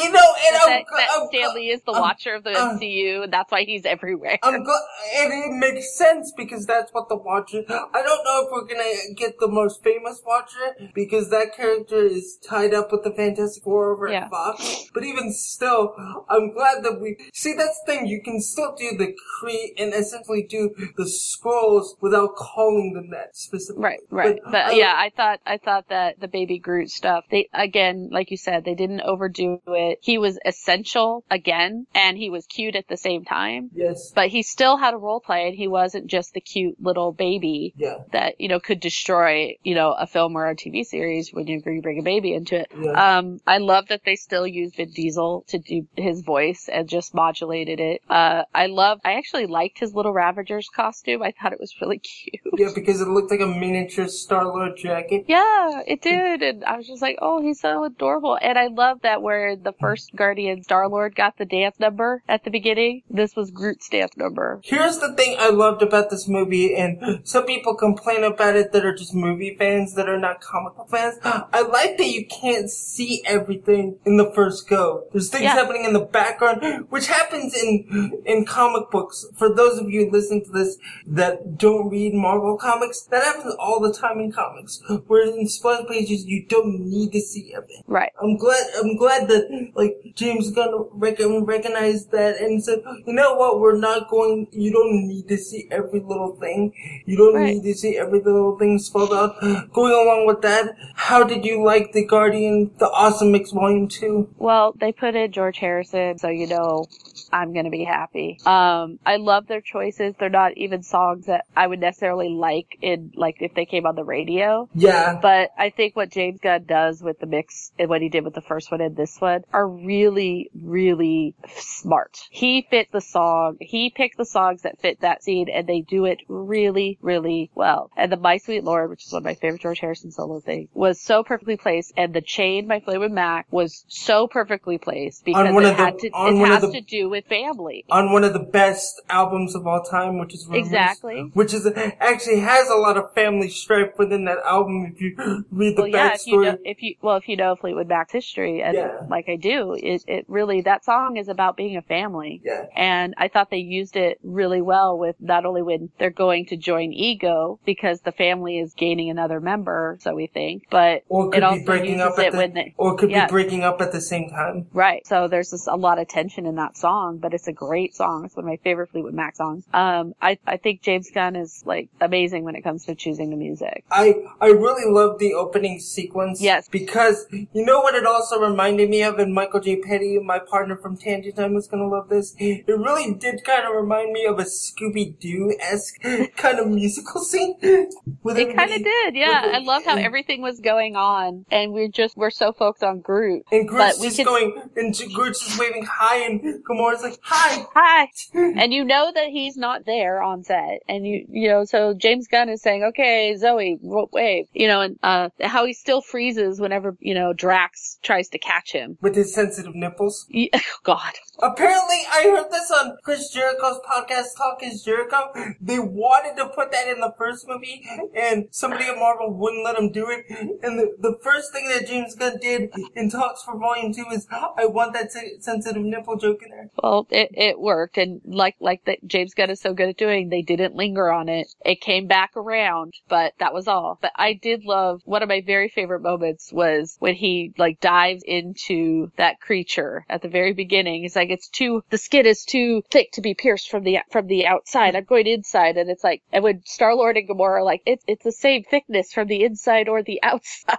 you know, and that, I'm, that I'm, Stanley I'm, is the I'm, watcher of the I'm, M C U, and that's why he's everywhere. I'm go- and it makes sense because that's what the watcher. I don't know if we're gonna get the most famous watcher because that character is tied up with the Fantastic Four over yeah. at Fox. But even still, I'm glad that we see that's the thing. You can still do the Kree and essentially do the Skrulls without calling them that specifically. Right, right. But, but I, yeah, I thought I thought that the Baby Groot stuff. They again, like you said, they didn't overdo it. He was essential again, and he was cute at the same time. Yes. But he still had a role play, and he wasn't just the cute little baby yeah. that, you know, could destroy, you know, a film or a T V series whenever you bring a baby into it. Yeah. Um, I love that they still used Vin Diesel to do his voice and just modulated it. Uh, I love, I actually liked his little Ravagers costume. I thought it was really cute. Yeah, because it looked like a miniature Star-Lord jacket. Yeah, it did. And I was just like, oh, he's so adorable. And I love that where the first Guardian Star-Lord got the dance number at the beginning, this was Groot's dance number. Here's the thing I loved about this movie, and some people complain about it that are just movie fans that are not comic book fans. I like that you can't see everything in the first go. There's things yeah. happening in the background, which happens in in comic books. For those of you listening to this that don't read Marvel comics, that happens all the time in comics, where in splash pages you don't need to see everything. Right. I'm glad I'm glad that like James Gunn rec- recognized that and said, you know what, we're not going, you don't need to see every little thing. You don't right. need to see every little thing spelled out. Going along with that, how did you like the Guardian, the Awesome Mix Volume two? Well, they put in George Harrison, so you know I'm going to be happy. Um, I love their choices. They're not even songs that I would necessarily like in, like, if they came on the radio. Yeah. But I think what James Gunn does with the mix and what he did with the first one and this one are really, really smart. He fit the song. He picked the songs that fit that scene, and they do it really, really well. And the My Sweet Lord, which is one of my favorite George Harrison solo things, was so perfectly placed, and the Chain by Fleetwood Mac was so perfectly placed because on one it, of the, had to, on it one has of the... to do with family. On one of the best albums of all time, which is Rumors, exactly which is actually has a lot of family strife within that album. If you read the well, yeah, backstory, if you, know, if you well, if you know Fleetwood Mac's history, and yeah. like I do, it it really that song is about being a family. Yeah. And I thought they used it really well with not only when they're going to join Ego because the family is gaining another member, so we think, but or could it also be breaking up at the, they, or could yeah. be breaking up at the same time. Right. So there's just a lot of tension in that song. But it's a great song. It's one of my favorite Fleetwood Mac songs. Um, I, I think James Gunn is like amazing when it comes to choosing the music. I, I really love the opening sequence. Yes. Because you know what it also reminded me of, and Michael J. Petty, my partner from Tangent Time, was gonna love this. It really did kind of remind me of a Scooby-Doo-esque kind of musical scene. It kind of did, yeah. I love how everything was going on, and we're just, we're so focused on Groot. And Groot's just can... going, and Groot's just waving hi, and Gamora it's like, hi! Hi! And you know that he's not there on set. And you, you know, so James Gunn is saying, okay, Zoe, wave. You know, and, uh, how he still freezes whenever, you know, Drax tries to catch him. With his sensitive nipples? Yeah, oh, God. Apparently, I heard this on Chris Jericho's podcast, Talk is Jericho. They wanted to put that in the first movie, and somebody at Marvel wouldn't let him do it. And the, the first thing that James Gunn did in Talks for Volume two is, I want that se- sensitive nipple joke in there. Well, it, it worked, and like like that James Gunn is so good at doing, they didn't linger on it. It came back around, but that was all. But I did love, one of my very favorite moments was when he like dives into that creature at the very beginning. He's like, it's too, the skin is too thick to be pierced from the from the outside. I'm going inside, and it's like, and when Star-Lord and Gamora are like, it's it's the same thickness from the inside or the outside.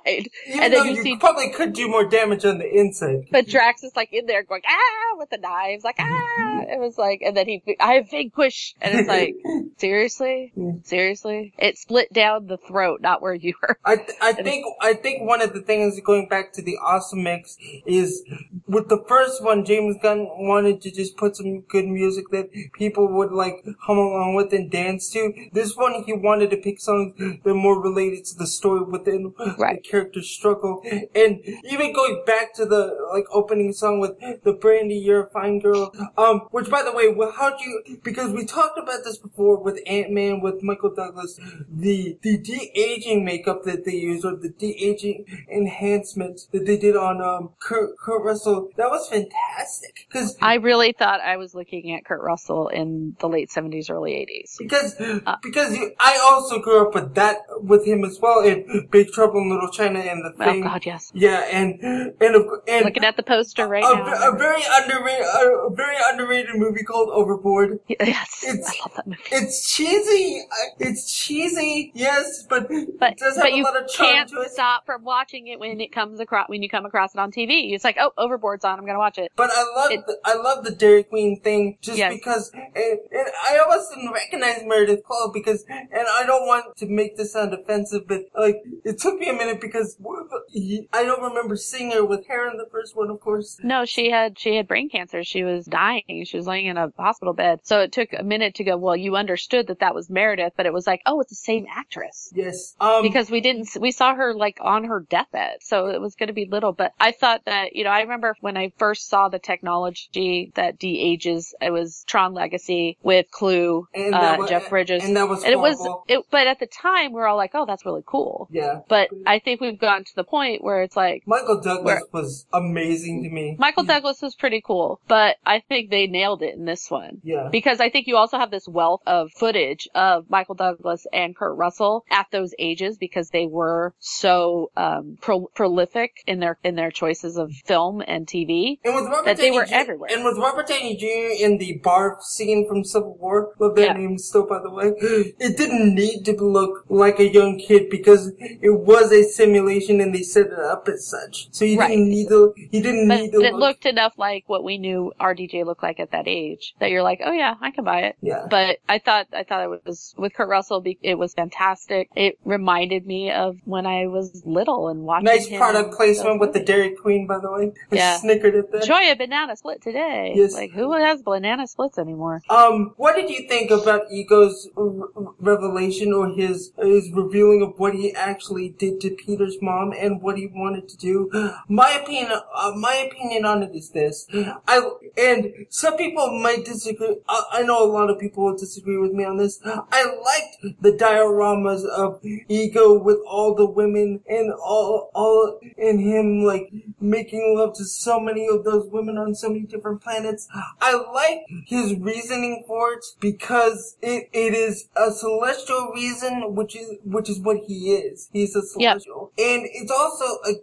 Even and then you, you see, probably could do more damage on the inside. But Drax is like in there going ah with the knives. Like, ah, it was like, and then he, I have big push, and it's like, seriously, seriously, it split down the throat, not where you were. I, th- I think, I think one of the things going back to the Awesome Mix is with the first one, James Gunn wanted to just put some good music that people would like hum along with and dance to. This one, he wanted to pick songs that are more related to the story within right. the character's struggle, and even going back to the like opening song with the Brandy, You're a Fine Girl. Um, which, by the way, how do you? Because we talked about this before with Ant-Man, with Michael Douglas, the the de-aging makeup that they used, or the de-aging enhancement that they did on um Kurt, Kurt Russell So that was fantastic. Cause I really thought I was looking at Kurt Russell in the late seventies, early eighties. Because uh, because you, I also grew up with that with him as well in Big Trouble in Little China and the thing. Oh God, yes. Yeah, and and, of, and looking at the poster right a, now. A very underrated, a very underrated movie called Overboard. Yes, it's, I love that movie. It's cheesy. It's cheesy. Yes, but but it does have but a you lot of charm can't to it. Stop from watching it when it comes across when you come across it on T V. It's like, oh, Overboard's on. I'm gonna watch it. But I love it, the, I love the Dairy Queen thing just yes. because it, it, I almost didn't recognize Meredith Cole because and I don't want to make this sound offensive, but like it took me a minute because I don't remember seeing her with hair in the first one, of course. No, she had she had brain cancer. She was dying. She was laying in a hospital bed. So it took a minute to go. Well, you understood that that was Meredith, but it was like, oh, it's the same actress. Yes, um, because we didn't we saw her like on her deathbed, so it was going to be little. But I thought that you know I remember when I first saw the technology that de-ages. It was Tron Legacy with Clue, and uh, was, Jeff Bridges, and that was and it was it. But at the time, we were all like, oh, that's really cool. Yeah. But I think we've gotten to the point where it's like Michael Douglas where, was amazing to me. Michael yeah. Douglas was pretty cool, but I think they nailed it in this one. Yeah. Because I think you also have this wealth of footage of Michael Douglas and Kurt Russell at those ages because they were so um, pro- prolific in their in their choices of film and T V and with Robert that Downey they were Jr. everywhere. And with Robert Downey Junior in the barf scene from Civil War, love that yeah. name still, by the way. It didn't need to look like a young kid because it was a simulation and they set it up as such. So you right. didn't need to. You didn't but need to. It look. looked enough like what we knew R D J looked like at that age that you're like, oh yeah, I can buy it. Yeah. But I thought I thought it was with Kurt Russell. It was fantastic. It reminded me of when I was little and watching. Nice him product placement with the Dairy Queen, by the way. I yeah. snickered at that. Enjoy a banana split today. Yes. Like who has banana splits anymore? Um. What did you think about Ego's r- revelation or his his revealing of what he actually did to Peter's mom and what he wanted to do? My opinion, uh, my opinion on it is this: I and some people might disagree. I, I know a lot of people will disagree with me on this. I liked the dioramas of Ego with all the women and all all and him like making love to so many of those women on so many different planets. I like his reasoning for it because it it is a celestial reason, which is which is what he is. He's a celestial, yep. and it's also a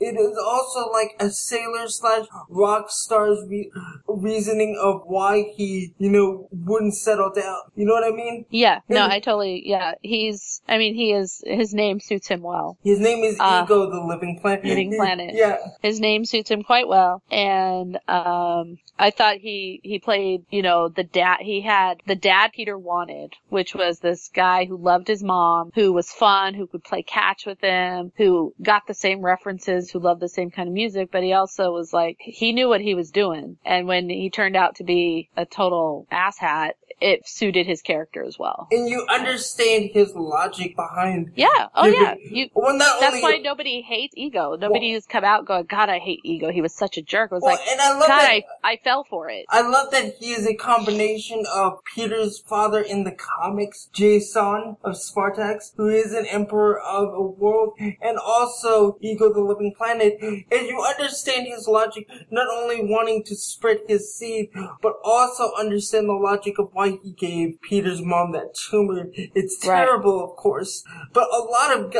it is also like a sailor slash rock star's re- reasoning of why he you know wouldn't settle down. You know what I mean? Yeah. And no, I totally. Yeah, he's. I mean, he is. His name suits him well. His name is uh, Ego, the living planet. Living planet. Yeah. His name suits him quite well, and um, I thought he he played. You know, the dad. He had the dad Peter wanted, which was this guy who loved his mom, who was fun, who could play catch with him, who got the same references, who loved the same kind of music, but he also was like, he knew what he was doing. And when he turned out to be a total asshat, it suited his character as well. And you understand his logic behind. Yeah. Oh, giving, yeah. You, well, not that's only, why nobody hates Ego. Nobody well, has come out going, God, I hate Ego. He was such a jerk. I was well, like, and I love God, that, I, I fell for it. I love that he is a combination of Peter's father in the comics, Jason of Spartax, who is an emperor of a world, and also Ego the living planet. And you understand his logic, not only wanting to spread his seed, but also understand the logic of why he gave Peter's mom that tumor. It's terrible, right. of course. But a lot of,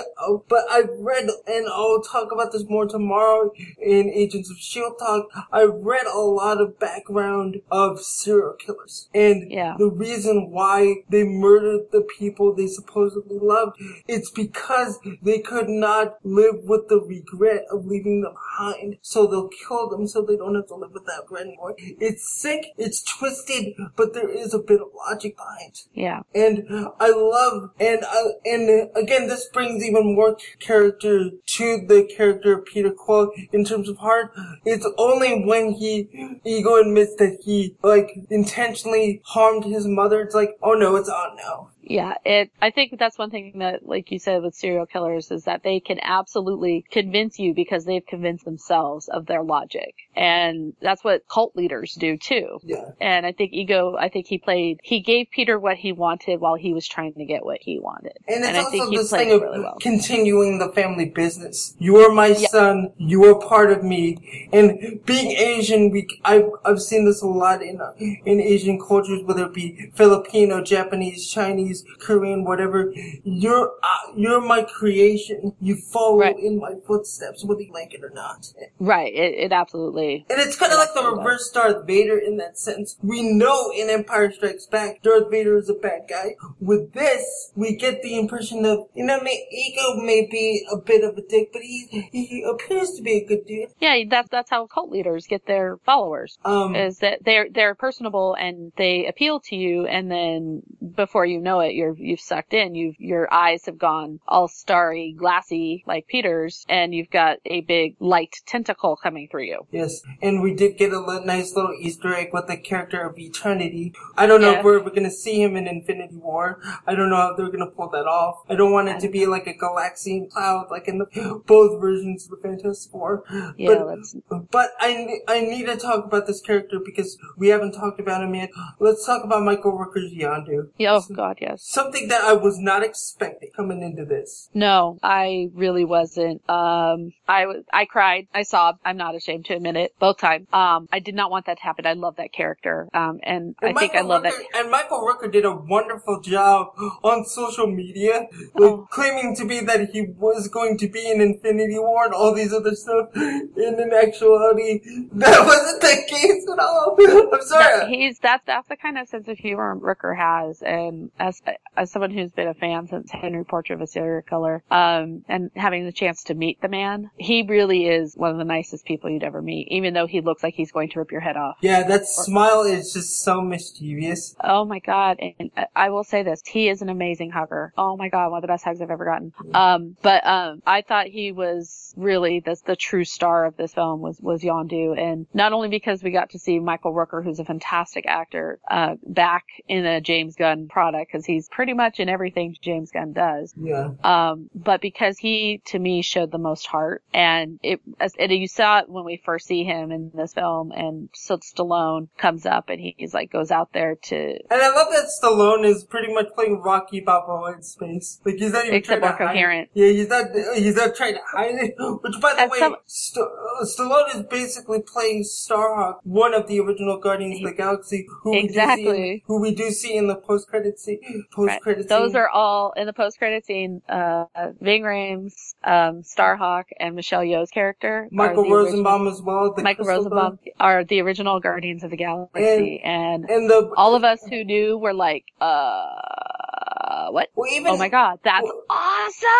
but I've read, and I'll talk about this more tomorrow in Agents of S H I E L D talk, I've read a lot of background of serial killers. And yeah. the reason why they murdered the people they supposedly loved, it's because they could not live with the regret of leaving them behind. So they'll kill them so they don't have to live with that regret anymore. It's sick, it's twisted, but there is a bit of logic behind. Yeah. And I love, and I, and again, this brings even more character to the character of Peter Quill in terms of heart. It's only when he, Ego admits that he, like, intentionally harmed his mother, it's like, oh no, it's on now. Yeah, it, I think that's one thing that, like you said, with serial killers is that they can absolutely convince you because they've convinced themselves of their logic. And that's what cult leaders do too. Yeah. And I think Ego, I think he played, he gave Peter what he wanted while he was trying to get what he wanted. And it's and also I think this he thing of really well. continuing the family business. You are my yeah. son, you are part of me. And being Asian, we, I've, I've seen this a lot in, in Asian cultures, whether it be Filipino, Japanese, Chinese, Korean, whatever, you're uh, you're my creation. You follow right. in my footsteps, whether you like it or not. Right. It, it absolutely. And it's kind of like the reverse Darth Vader in that sense. We know in Empire Strikes Back, Darth Vader is a bad guy. With this, we get the impression of, you know, my Ego may be a bit of a dick, but he he appears to be a good dude. Yeah, that's that's how cult leaders get their followers. Um, is that they're they're personable and they appeal to you, and then before you know it, You're, you've sucked in. You've, your eyes have gone all starry, glassy, like Peter's, and you've got a big light tentacle coming through you. Yes, and we did get a nice little Easter egg with the character of Eternity. I don't know yeah. if we're, we're going to see him in Infinity War. I don't know if they're going to pull that off. I don't want it to be like a galaxy cloud, like in the, both versions of the Fantastic Four. Yeah, but that's... but I, I need to talk about this character because we haven't talked about him yet. Let's talk about Michael Rooker's Yondu. Yeah, oh, God, yes. Something that I was not expecting coming into this. No, I really wasn't. Um, I was, I cried. I sobbed. I'm not ashamed to admit it. Both times. Um, I did not want that to happen. I love that character. Um, and, and I think I love that. And Michael Rooker did a wonderful job on social media, like oh. claiming to be that he was going to be in Infinity War and all these other stuff. And in actuality, that wasn't the case at all. I'm sorry. That, he's that's that's the kind of sense of humor Rooker has, and as as someone who's been a fan since Henry Portrait of a Serial Killer, um, and having the chance to meet the man, he really is one of the nicest people you'd ever meet, even though he looks like he's going to rip your head off. Yeah, that or, smile is just so mischievous. Oh my God. And I will say this, he is an amazing hugger. Oh my God, one of the best hugs I've ever gotten. Um, but, um, I thought he was really the, the true star of this film was, was Yondu. And not only because we got to see Michael Rooker, who's a fantastic actor, uh, back in a James Gunn product, because he's pretty much in everything James Gunn does. Yeah. Um, but because he, to me, showed the most heart. And it, and you saw it when we first see him in this film, and so Stallone comes up and he, he's like, goes out there to... And I love that Stallone is pretty much playing Rocky Balboa in space. Like, he's not even Except trying to hide coherent. It. Yeah, he's not, he's not trying to hide it. Which, by the At way, some... St- Stallone is basically playing Starhawk, one of the original Guardians he... of the Galaxy, who, exactly. we do see in, who we do see in the post-credit scene. Post-credit right. Those scene. Are all in the post-credit scene. Uh, Ving Rhames, um, Starhawk, and Michelle Yeoh's character, Michael Rosenbaum as well. The Michael Crystal Rosenbaum Ball. Are the original Guardians of the Galaxy, and, and, and the, all of us who knew were like, uh, what? Well, even, oh my God, that's well, awesome!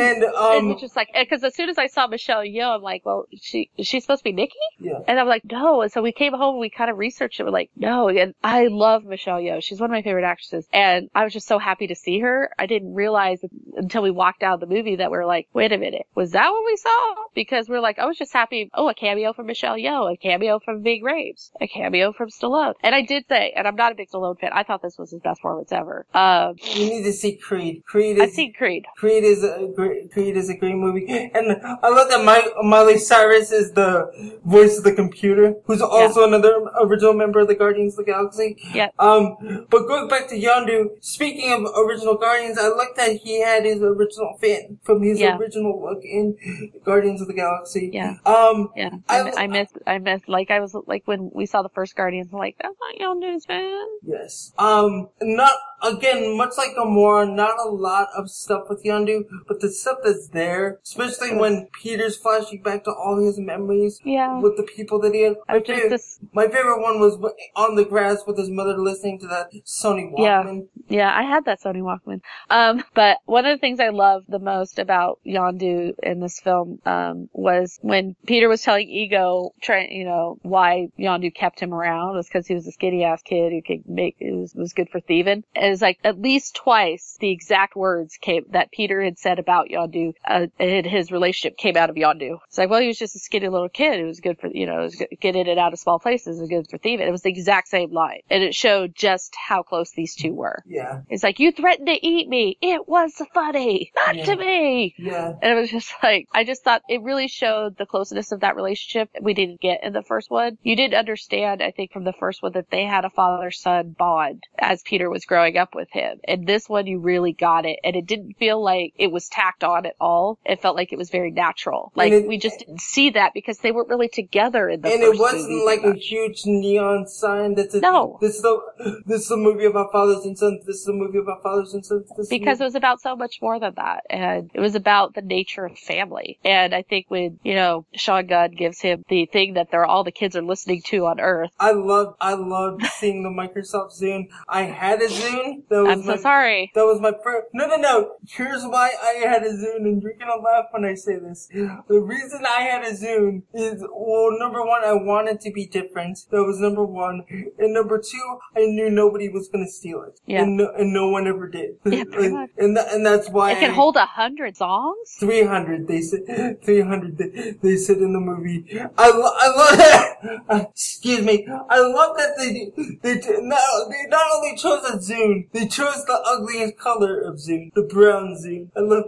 And um, it's just like, because as soon as I saw Michelle Yeoh, I'm like, well, she is she supposed to be Nikki? Yeah. And I'm like, no. And so we came home, and we kind of researched it. We're like, no. And I love Michelle Yeoh. She's one of my favorite actresses, and I was just so happy to see her. I didn't realize until we walked out of the movie that we were like, wait a minute, was that what we saw? Because we we're like, I was just happy. Oh, a cameo from Michelle Yeoh, a cameo from Ving Rhames, a cameo from Stallone. And I did say, and I'm not a big Stallone fan, I thought this was his best performance ever. Um, you need to see Creed. Creed is, I've seen Creed. Creed is a great, Creed is a great movie, and I love that My, Miley Cyrus is the voice of the computer, who's also yeah. another original member of the Guardians of the Galaxy. Yeah. Um, but going back to Yondu. Speaking of original Guardians, I like that he had his original fan from his yeah. original look in Guardians of the Galaxy. Yeah. Um. Yeah. I, I, I missed. I missed. Like I was like when we saw the first Guardians. I'm like, that's not Yondu's fan. Yes. Um. Not again. Much like Gamora, not a lot of stuff with Yondu, but the stuff that's there, especially when Peter's flashing back to all his memories. Yeah. With the people that he had. My, favorite, just... my favorite one was on the grass with his mother listening to that Sony Walkman. Yeah. Yeah. I had that Sony Walkman. Um, but one of the things I love the most about Yondu in this film, um, was when Peter was telling Ego, trying, you know, why Yondu kept him around was because he was a skinny ass kid who could make, it was, was good for thieving. And And it's like at least twice the exact words came that Peter had said about Yondu, uh, his relationship came out of Yondu. It's like, well, he was just a skinny little kid. It was good for, you know, it was good, get in and out of small places. It was good for thieving. It was the exact same line. And it showed just how close these two were. Yeah. It's like, you threatened to eat me. It was funny. Not yeah. to me. Yeah. And it was just like, I just thought it really showed the closeness of that relationship we didn't get in the first one. You didn't understand, I think, from the first one that they had a father-son bond as Peter was growing up with him. And this one, you really got it. And it didn't feel like it was tacked on at all. It felt like it was very natural. Like, it, we just didn't see that because they weren't really together in the and first And it wasn't like a huge neon sign that's a, no. This is the, this is a movie about fathers and sons. This is a movie about fathers and sons. This because movie. It was about so much more than that. And it was about the nature of family. And I think when, you know, Sean Gunn gives him the thing that they're all the kids are listening to on Earth. I love, I love seeing the Microsoft Zune. I had a Zune. That was I'm so my, sorry. That was my first. No, no, no. Here's why I had a Zune, and you're gonna laugh when I say this. The reason I had a Zune is, well, number one, I wanted to be different. That was number one. And number two, I knew nobody was gonna steal it. Yeah. And no, and no one ever did. Yeah, pretty much. And th- and that's why it can I, hold a hundred songs. Three hundred. They said three hundred. They, they said in the movie. I lo- I love that. Uh, excuse me. I love that they they t- not they not only chose a Zune, they chose the ugliest color of Zune, the brown Zune. I love.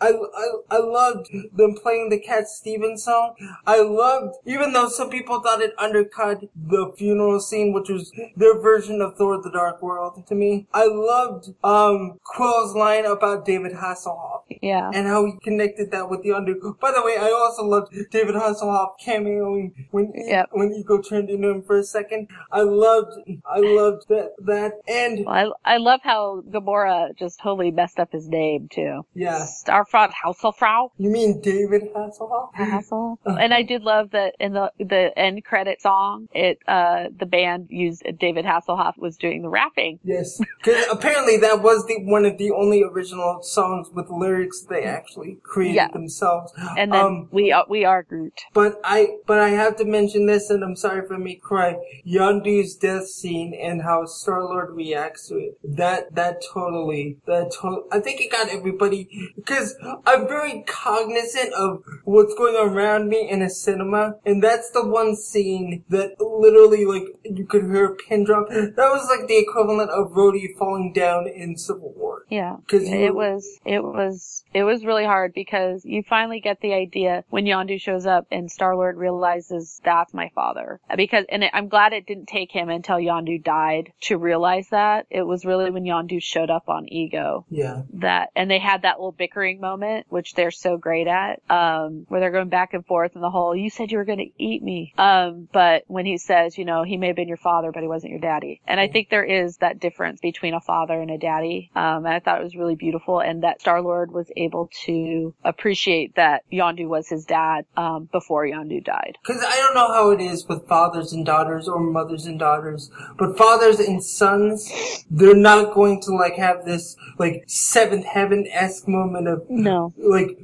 I I I loved them playing the Cat Stevens song. I loved, even though some people thought it undercut the funeral scene, which was their version of Thor: The Dark World to me. I loved um Quill's line about David Hasselhoff. Yeah. And how he connected that with the Yondu. By the way, I also loved David Hasselhoff cameoing when yep. when Ego turned into him for a second. I loved I loved that that and well, I I love how Gamora just totally messed up his name too. Yeah. Starfront Hasselfrau. You mean David Hasselhoff? Hassel. And I did love that in the the end credit song, it uh the band used David Hasselhoff was doing the rapping. Yes. Because apparently that was the one of the only original songs with lyrics they actually created yeah. themselves. And then um, we are, we are Groot. But I but I have to mention this, and I'm sorry for me cry. Yondu's death scene and how Star-Lord reacts to it. That that totally that to- I think it got everybody, because I'm very cognizant of what's going on around me in a cinema, and that's the one scene that literally, like, you could hear a pin drop. That was like the equivalent of Rhodey falling down in Civil War. Yeah, because it was it was it was really hard, because you finally get the idea when Yondu shows up and Star-Lord realizes that's my father. Because and it, I'm glad it didn't take him until Yondu died to realize that. It was really when Yondu showed up on Ego. Yeah. That and they had that little bickering moment, which they're so great at, um, where they're going back and forth and the whole "you said you were going to eat me," um, but when he says, you know, he may have been your father, but he wasn't your daddy. And I think there is that difference between a father and a daddy. Um, and I thought it was really beautiful, and that Star-Lord was able to appreciate that Yondu was his dad um, before Yondu died. Because I don't know how it is with fathers and daughters or mothers and daughters, but fathers and sons, they're not going to, like, have this, like, seventh heaven-esque moment of, no. like,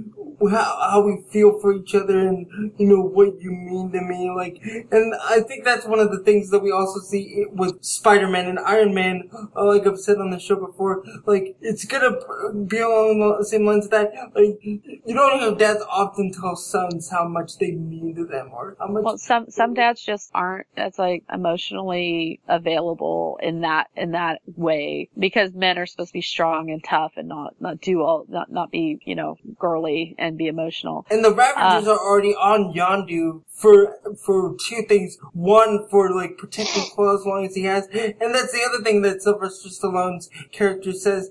how, how we feel for each other and, you know, what you mean to me. Like, and I think that's one of the things that we also see with Spider-Man and Iron Man, uh, like I've said on the show before. Like, it's gonna be along the same lines of that. Like, you don't know, dads often tell sons how much they mean to them or how much. Well, some, some dads just aren't as, like, emotionally available in that, in that way, because men are supposed to be strong and tough and not, not do all, not, not be, you know, girly and be emotional. And the Ravagers uh, are already on Yondu for, for two things. One, for, like, protecting Quill as long as he has. And that's the other thing that Sylvester Stallone's character says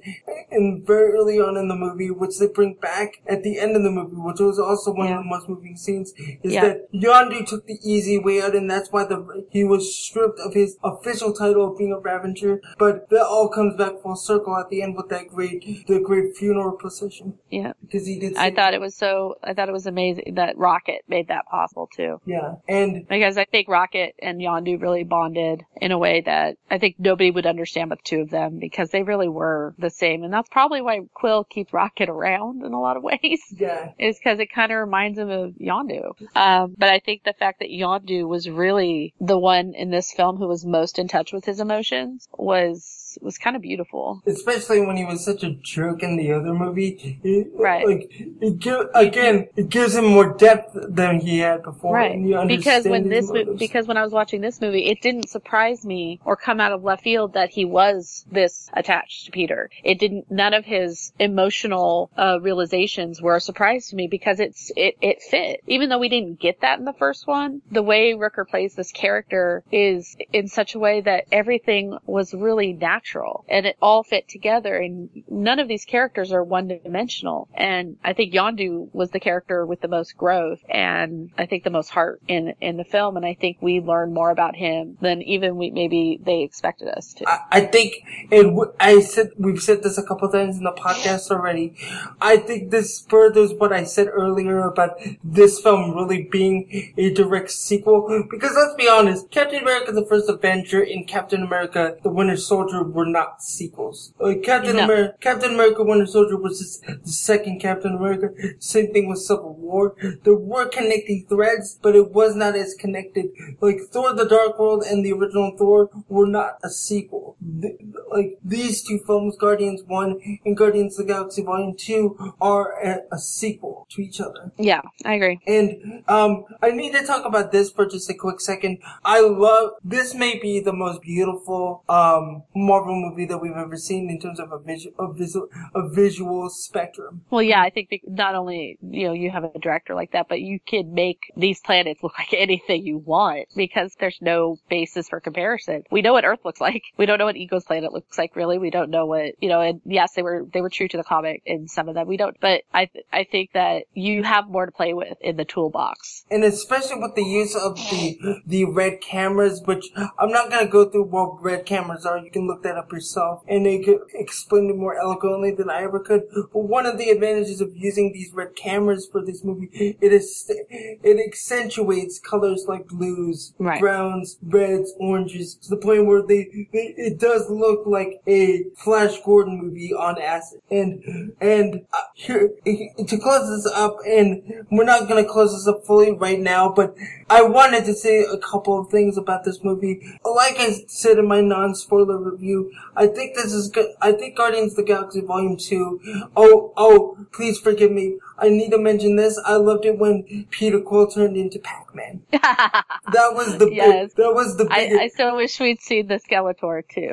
in very early on in the movie, which they bring back at the end of the movie, which was also one yeah. of the most moving scenes, is yeah. that Yondu took the easy way out, and that's why the, he was stripped of his official title of being a Ravager. But that all comes back full circle at the end with that great, the great funeral procession. Yeah. Because he did. I thought it was so, I thought it was amazing that Rocket made that possible too. Yeah. And because I think Rocket and Yondu really bonded in a way that I think nobody would understand but the two of them, because they really were the same. And that's probably why Quill keeps Rocket around in a lot of ways. Yeah. Is because it kind of reminds him of Yondu. Um, but I think the fact that Yondu Yondu was really the one in this film who was most in touch with his emotions was was kind of beautiful. Especially when he was such a jerk in the other movie. It, right. Like, it give, again, it gives him more depth than he had before. Right. And you because when this mo- because when I was watching this movie, it didn't surprise me or come out of left field that he was this attached to Peter. It didn't. None of his emotional uh, realizations were a surprise to me because it's it it fit. Even though we didn't get that in the first one, the way Rooker plays this character is in such a way that everything was really natural and it all fit together. And none of these characters are one-dimensional. And I think Yondu was the character with the most growth and I think the most heart in in the film. And I think we learned more about him than even we maybe they expected us to. I, I think it. W- I said we've said this a couple times in the podcast already. I think this furthers what I said earlier about this film really being a direct sequel. Because let's be honest, Captain America: The First Avenger and Captain America: The Winter Soldier were not sequels. Like Captain no. America, Captain America: Winter Soldier was just the second Captain America. Same thing with Civil War. There were connecting threads, but it was not as connected. Like Thor: The Dark World and the original Thor were not a sequel. The, like these two films, Guardians one and Guardians of the Galaxy Vol. two, are a, a sequel to each other. Yeah, I agree. And um, I need to talk about this for just a quick second. I love this. May be the most beautiful um, Marvel movie that we've ever seen in terms of a visual, a visual, a visual spectrum. Well, yeah, I think not only you know you have a director like that, but you can make these planets look like anything you want because there's no basis for comparison. We know what Earth looks like. We don't know what Ego's planet looks like. Really, we don't know what you know. And yes, they were they were true to the comic in some of them. We don't, but I th- I think that you have more to play with in the toolbox, and especially with the use of the the red cameras, which I'm not gonna go through what red cameras are. You can look that up yourself, and they could explain it more eloquently than I ever could. But one of the advantages of using these red cameras for this movie, it is it accentuates colors like blues, right. browns, reds, oranges to the point where they, they it does look like a Flash Gordon movie on acid. And and uh, here to close this up, and we're not gonna close this up fully right now, but I wanted to say a couple of things about this movie. Like I said in my non-spoiler review, I think this is good. I think Guardians of the Galaxy Volume two. Oh, oh, please forgive me. I need to mention this. I loved it when Peter Quill turned into Pac-Man. that was the yes. big, that was the biggest. I, I so wish we'd seen the Skeletor too.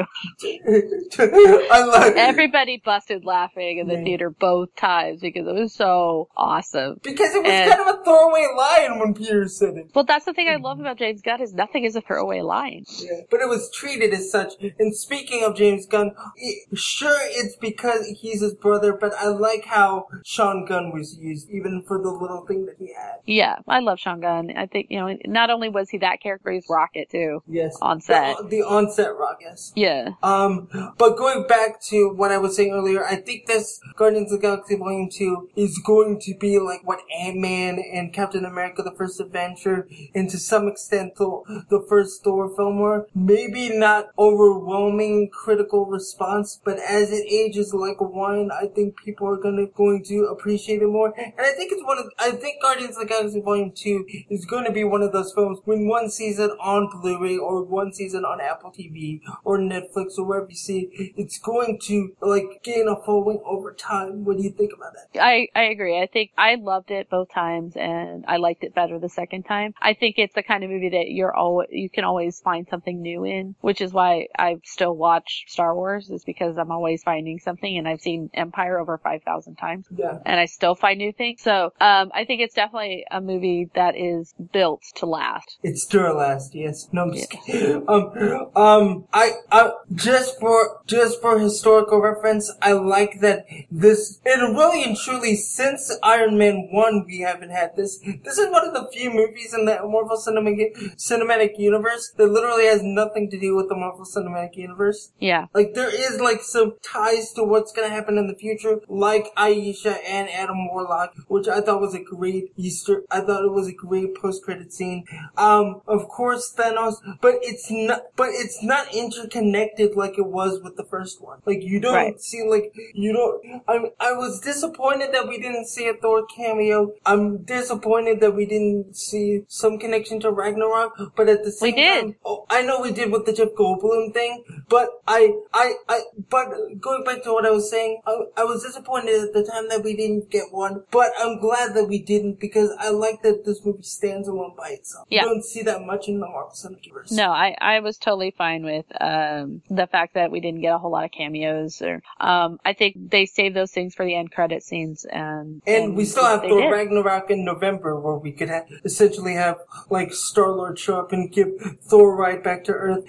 I love everybody busted laughing in the yeah. theater both times because it was so awesome. Because it was and, kind of a throwaway line when Peter said it. Well, that's the thing I love about James Gunn is nothing is a throwaway line. Yeah, but it was treated as such. And speaking of James Gunn, it, sure, it's because he's his brother, but I like how Sean Gunn was used, even for the little thing that he had. Yeah, I love Sean Gunn. I think, you know, not only was he that character, he's Rocket, too. Yes. On set. The, the on-set Rocket. Yeah. Um, but going back to what I was saying earlier, I think this Guardians of the Galaxy Volume two is going to be like what Ant-Man and Captain America: The First Avenger, and to some extent, Thor, the first Thor film were. Maybe not overwhelming critical response, but as it ages like wine, I think people are gonna going to appreciate it more. And I think it's one of I think Guardians of the Galaxy Volume two is going to be one of those films when one sees it on Blu-ray or one sees it on Apple T V or Netflix or wherever you see it, it's going to like gain a following over time. What do you think about that? I I agree. I think I loved it both times, and I liked it better the second time. I think it's the kind of movie that you're all you can always find something new in, which is why I still watch Star Wars, is because I'm always finding something, and I've seen Empire over five thousand times, yeah. and I still find new things. So um, I think it's definitely a movie that is built to last. It's to last, yes. No, I'm just yeah. kidding. Um, um, I, I, just for, just for historical reference, I like that this, and really and truly, since Iron Man one, we haven't had this. This is one of the few movies in the Marvel Cinematic, Cinematic Universe that literally has nothing to do with the Marvel Cinematic Universe. Yeah. Like, there is, like, some ties to what's gonna happen in the future, like Aisha and Adam Warlock Warlock, which I thought was a great Easter. I thought it was a great post-credit scene. Um, of course Thanos, but it's not, but it's not interconnected like it was with the first one. Like you don't right. see, like you don't. I I was disappointed that we didn't see a Thor cameo. I'm disappointed that we didn't see some connection to Ragnarok. But at the same we did. time, oh, I know we did with the Jeff Goldblum thing. But I I I. But going back to what I was saying, I, I was disappointed at the time that we didn't get one. But I'm glad that we didn't because I like that this movie stands alone by itself. Yeah. You don't see that much in the Marvel Cinematic Universe. No, I, I was totally fine with um, the fact that we didn't get a whole lot of cameos. Or um, I think they saved those things for the end credit scenes. And, and, and we still have Thor Ragnarok in November where we could ha- essentially have like Star-Lord show up and give Thor right back to Earth.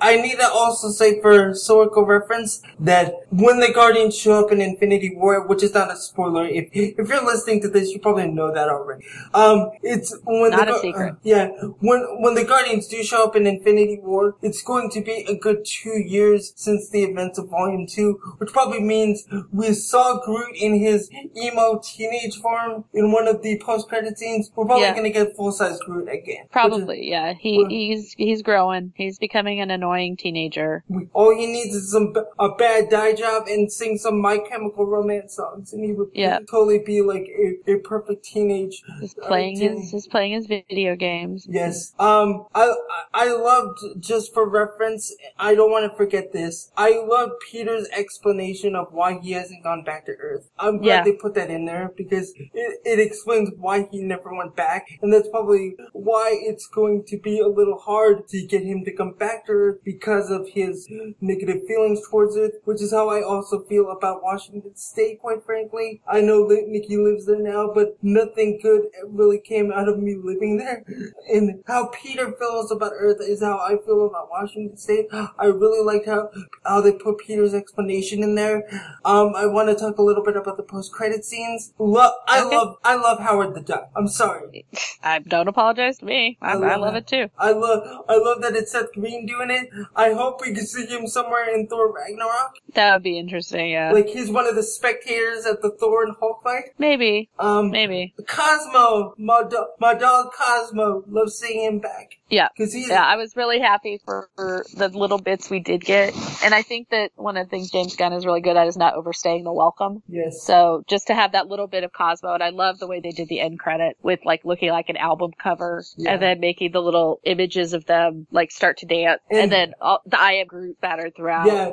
I need to also say for historical reference that when the Guardians show up in Infinity War, which is not a spoiler, if if you're listening to this, you probably know that already. Um, it's when not the, a secret. Uh, yeah, when when the Guardians do show up in Infinity War, it's going to be a good two years since the events of Volume Two, which probably means we saw Groot in his emo teenage form in one of the post-credit scenes. We're probably yeah. going to get full-size Groot again. Probably, is, yeah. He uh, he's he's growing. He's becoming an annoying teenager. We, all he needs is some a bad dye job and sing some My Chemical Romance songs, and he would yeah. totally be like a, a perfect teenage. Just playing uh, teen- his just playing his video games. Yes. Um. I I loved, just for reference, I don't want to forget this, I loved Peter's explanation of why he hasn't gone back to Earth. I'm glad yeah. they put that in there because it, it explains why he never went back, and that's probably why it's going to be a little hard to get him to come back to Earth because of his negative feelings towards it, which is how I also feel about Washington State, quite frankly. I know that Nikki lives there now, but nothing good really came out of me living there. And how Peter feels about Earth is how I feel about Washington State. I really liked how, how they put Peter's explanation in there. Um, I want to talk a little bit about the post-credit scenes. Lo- I okay. love I love Howard the Duck. I'm sorry. I don't apologize to me. I, I love, I love it too. I love I love that it's Seth Green doing it. I hope we can see him somewhere in Thor Ragnarok. That would be interesting, yeah. Like he's one of the spectators at the Thor and Hulk fight. Maybe. Um, Maybe. Cosmo, my, do- my dog Cosmo, loves seeing him back. Yeah. Yeah, I was really happy for, for the little bits we did get. And I think that one of the things James Gunn is really good at is not overstaying the welcome. Yes. So just to have that little bit of Cosmo, and I love the way they did the end credit with like looking like an album cover yeah. and then making the little images of them like start to dance. And, and then all, the I Am Groot spattered throughout. Yeah,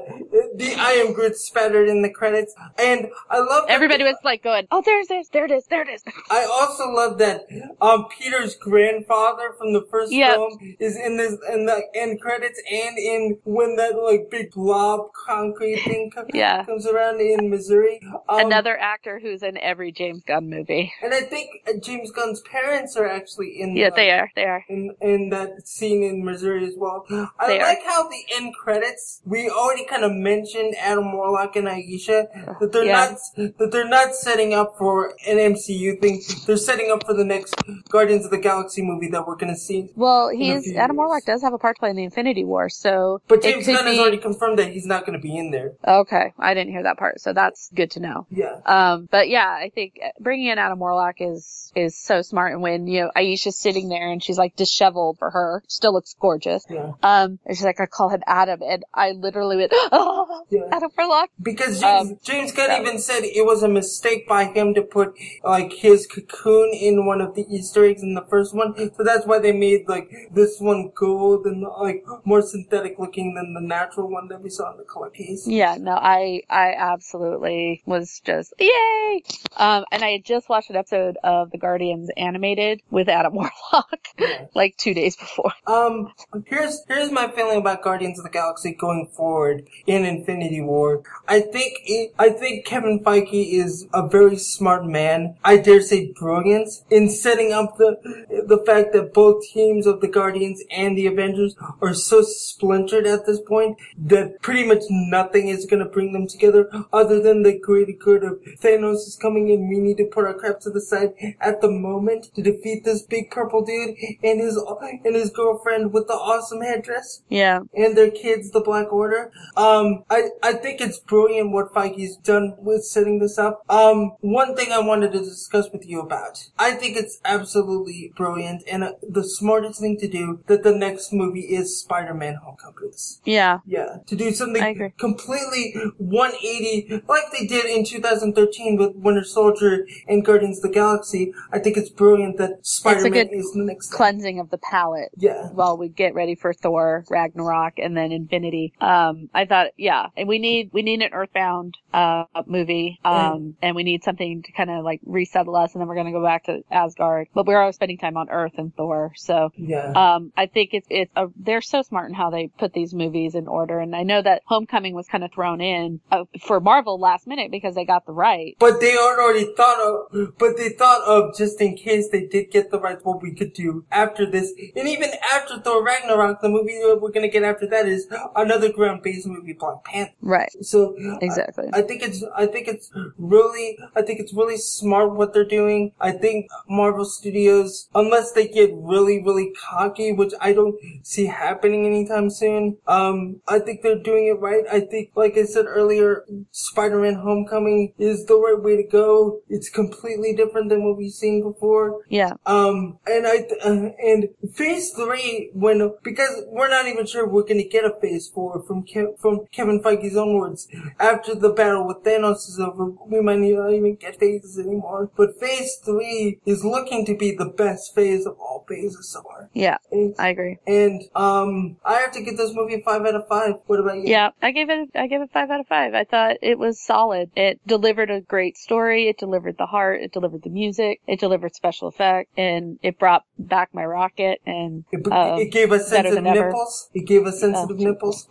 the I Am Groot spattered in the credits. And I love that everybody was like going, oh, there's this, there it is, there it is. I also love that um Peter's grandfather from the first yep. film is in this in the end credits and in when that like big blob concrete thing co- yeah. comes around in Missouri. Um, Another actor who's in every James Gunn movie, and I think James Gunn's parents are actually in. Yeah, the, they are. They are in, in that scene in Missouri as well. I they like are. How the end credits. We already kind of mentioned Adam Warlock and Aisha that they're yeah. not that they're not setting up for an M C U thing. They're setting up for the next Guardians of the Galaxy movie that we're going to see. Well. He's, Adam Warlock does have a part to play in the Infinity War, so... But James Gunn has already confirmed that he's not going to be in there. Okay, I didn't hear that part, so that's good to know. Yeah. Um, but yeah, I think bringing in Adam Warlock is is so smart, and when, you know, Aisha's sitting there and she's like disheveled for her, still looks gorgeous. Yeah. Um, and she's like, I call him Adam, and I literally went, oh, yeah. Adam Warlock! Because James, um, James Gunn so. even said it was a mistake by him to put, like, his cocoon in one of the Easter eggs in the first one, so that's why they made, like, this one gold and like more synthetic looking than the natural one that we saw in the color case. Yeah, no, I I absolutely was just yay. Um, and I had just watched an episode of The Guardians animated with Adam Warlock yeah. like two days before. Um, here's here's my feeling about Guardians of the Galaxy going forward in Infinity War. I think it, I think Kevin Feige is a very smart man. I dare say brilliant in setting up the the fact that both teams of the Guardians and the Avengers are so splintered at this point that pretty much nothing is going to bring them together other than the greater good of Thanos is coming in. We need to put our crap to the side at the moment to defeat this big purple dude and his and his girlfriend with the awesome headdress. Yeah. And their kids, the Black Order. Um, I, I think it's brilliant what Feige's done with setting this up. Um, one thing I wanted to discuss with you about. I think it's absolutely brilliant and uh, the smartest thing to do that the next movie is Spider-Man Homecoming. Yeah. Yeah. To do something completely one eighty, like they did in two thousand thirteen with Winter Soldier and Guardians of the Galaxy. I think it's brilliant that Spider-Man is the next cleansing thing. Of the palette. Yeah. While we get ready for Thor, Ragnarok, and then Infinity. Um, I thought, yeah, and we need, we need an Earthbound, uh, movie. Um, yeah. And we need something to kind of like resettle us, and then we're going to go back to Asgard. But we're always spending time on Earth and Thor. So, yeah. um, I think it's, it's a, they're so smart in how they put these movies in order. And I know that Homecoming was kind of thrown in uh, for Marvel last minute because they got the right. But they already thought of, but they thought of just in case they did get the rights, what we could do after this. And even after Thor Ragnarok, the movie that we're going to get after that is another ground-based movie, Black Panther. Right. So exactly. I, I think it's, I think it's really, I think it's really smart what they're doing. I think Marvel Studios, unless they get really, really cocky, which I don't see happening anytime soon, um, I think they're doing it right. I think, like I said earlier, Spider-Man Homecoming is the right way to go. It's completely different than what we've seen before. Yeah. Um, and I, th- uh, and phase three, when, because we're not even sure we're gonna get a phase four from Ke- from Kevin Feige's onwards. After the battle with Thanos is over, we might not even get phases anymore. But phase three is looking to be the best phase of all phases so far. Yeah. And, I agree. And, um, I have to give this movie five out of five. What about you? Yeah, I gave it, I gave it five out of five. I thought it was solid. It delivered a great story. It delivered the heart. It delivered the music. It delivered special effects, and it brought back my rocket. And it, um, it gave us sensitive nipples. Ever. It gave us sensitive oh. nipples.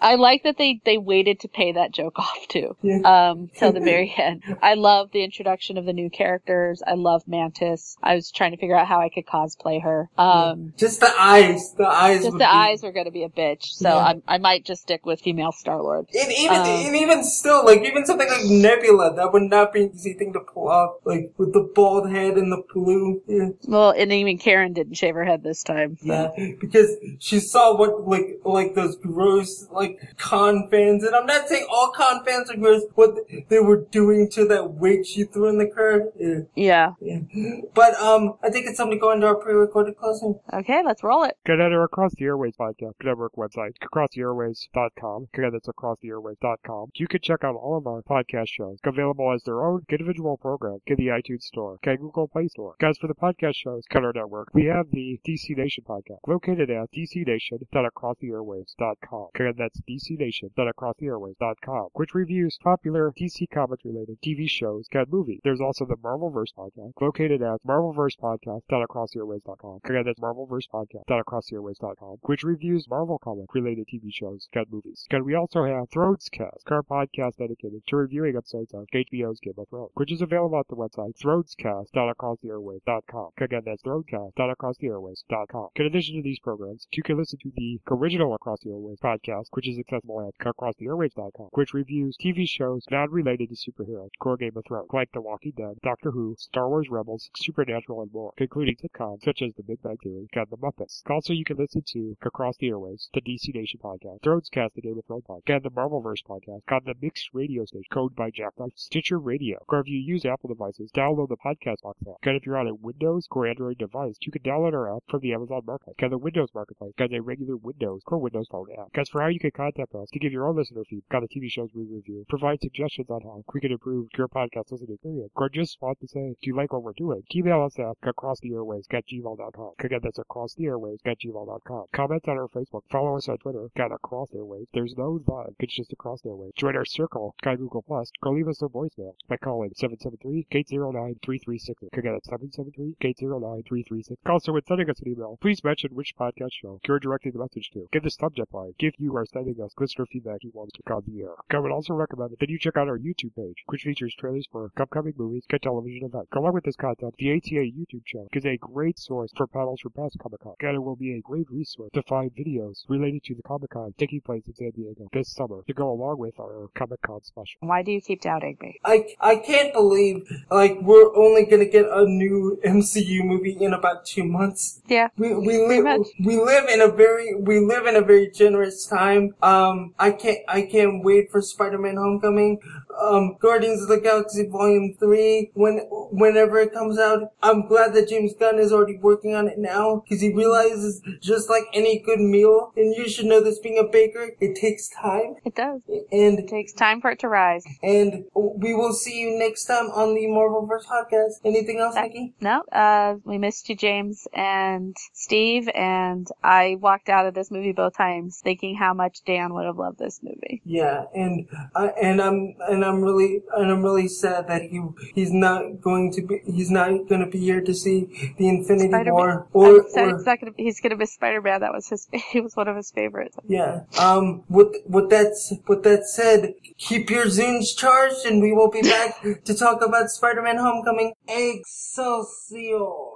I like that they they waited to pay that joke off too. Yeah. Um, till the very end. I love the introduction of the new characters. I love Mantis. I was trying to figure out how I could cosplay her. Um, just the eyes. The eyes. Just the be... eyes were going to be a bitch. So yeah. I'm, I might just stick with female Star-Lord. And even um, and even still, like even something like Nebula, that would not be an easy thing to pull off. Like with the bald head and the blue. Yeah. Well, and even Karen didn't shave her head this time. So. Yeah, because she saw what like like those gross like con fans, and I'm not saying all con fans are gross. What they were doing to that wig she threw in the curve. Yeah. Yeah. yeah. But um, I think it's time to go into our pre-recorded closing. Okay, let's roll it. Good at our Across the Airways podcast network website, across the airways dot com. Again, that's across the airways dot com. You can check out all of our podcast shows available as their own individual program. Get the iTunes Store, get Google Play Store. Guys, for the podcast shows, cut our network. We have the D C Nation podcast, located at d c nation dot across the airwaves dot com. Again, that's d c nation dot across the airwaves dot com, which reviews popular D C Comics-related T V shows, get movies. There's also the Marvelverse podcast, located at marvelverse podcast dot across the airwaves dot com. Again, that's marvelverse podcast dot across the airwaves dot com, which reviews Marvel Comic-related T V shows, get movies. Again, we also have Thronescast, our podcast dedicated to reviewing episodes of H B O's Game of Thrones, which is available at the website thronescast dot across the airwaves dot com. Again, that's thronescast dot across the airwaves dot com. In addition to these programs, you can listen to the original Across the Airwaves podcast, which is accessible at across the airwaves dot com, which reviews T V shows not related to superheroes, core Game of Thrones, like The Walking Dead, Doctor Who, Star Wars Rebels, Supernatural, and more, including sitcoms such as The Big Bang Theory and The Muppets. Also, you can listen to Across the Airwaves, the D C Nation podcast, Thronescast, the Game of Thrones podcast, and the Marvelverse podcast, on the Mixed Radio Station, Code by Jack, like Stitcher Radio, or if you use Apple devices, download the podcast box app. And if you're on a Windows or Android device, you can download our app from the Amazon Marketplace, and the Windows Marketplace, and a regular Windows or Windows Phone app. As for how you can contact us to give your own listener feedback on the T V shows we review, provide suggestions on how we can improve your podcast listening experience, or just want to say, do you like what we're doing? Email us at across the airwaves at gmail dot com. Again, that's across the airwaves at gmail dot com. Comment on our Facebook. Follow us on Twitter. Got Across Airwaves. There's no line. It's just Across Airwaves. Join our circle. Got Google Plus. Go leave us a voicemail by calling seven seven three, eight zero nine, three three six six. Again, that's seven seven three, eight zero nine, three three six six. Also, when sending us an email, please mention which podcast show you're directing the message to. Give the subject line. Give you are sending us listener feedback you want to take on the air. I would also recommend that you check out our YouTube page, which features trailers for upcoming movies and television events. Along with this content, the A T A YouTube channel is a great source for panels for past Comic-Con, and it will be a great resource to find videos related to the Comic-Con taking place in San Diego this summer to go along with our Comic-Con special. Why do you keep doubting me? I, I can't believe, like, we're only going to get a new M C U movie in about two months. Yeah. We, we live, we live in a very, we live in a very generous time. Um, I can't, I can't wait for Spider-Man Homecoming, um, Guardians of the Galaxy Volume three, when, whenever it comes out. I'm glad that James Gunn is already working on it now, because he realizes, just like any good meal, and you should know this being a baker, it takes time. It does. And it takes time for it to rise. And we will see you next time on the Marvelverse podcast. Anything else, that, Nikki? No, uh, we missed you, James and Steve, and I walked out of this movie both times thinking how much Dan would have loved this movie. Yeah, and uh, and I'm and I'm really and I'm really sad that he he's not going to be he's not going to be here to see the Infinity Spider-Man. War or, or he's, not gonna, he's gonna miss Spider-Man. That was his. He was one of his favorites. Yeah. Um. With with that with that said, keep your Zunes charged, and we will be back to talk about Spider-Man Homecoming. Excelsior!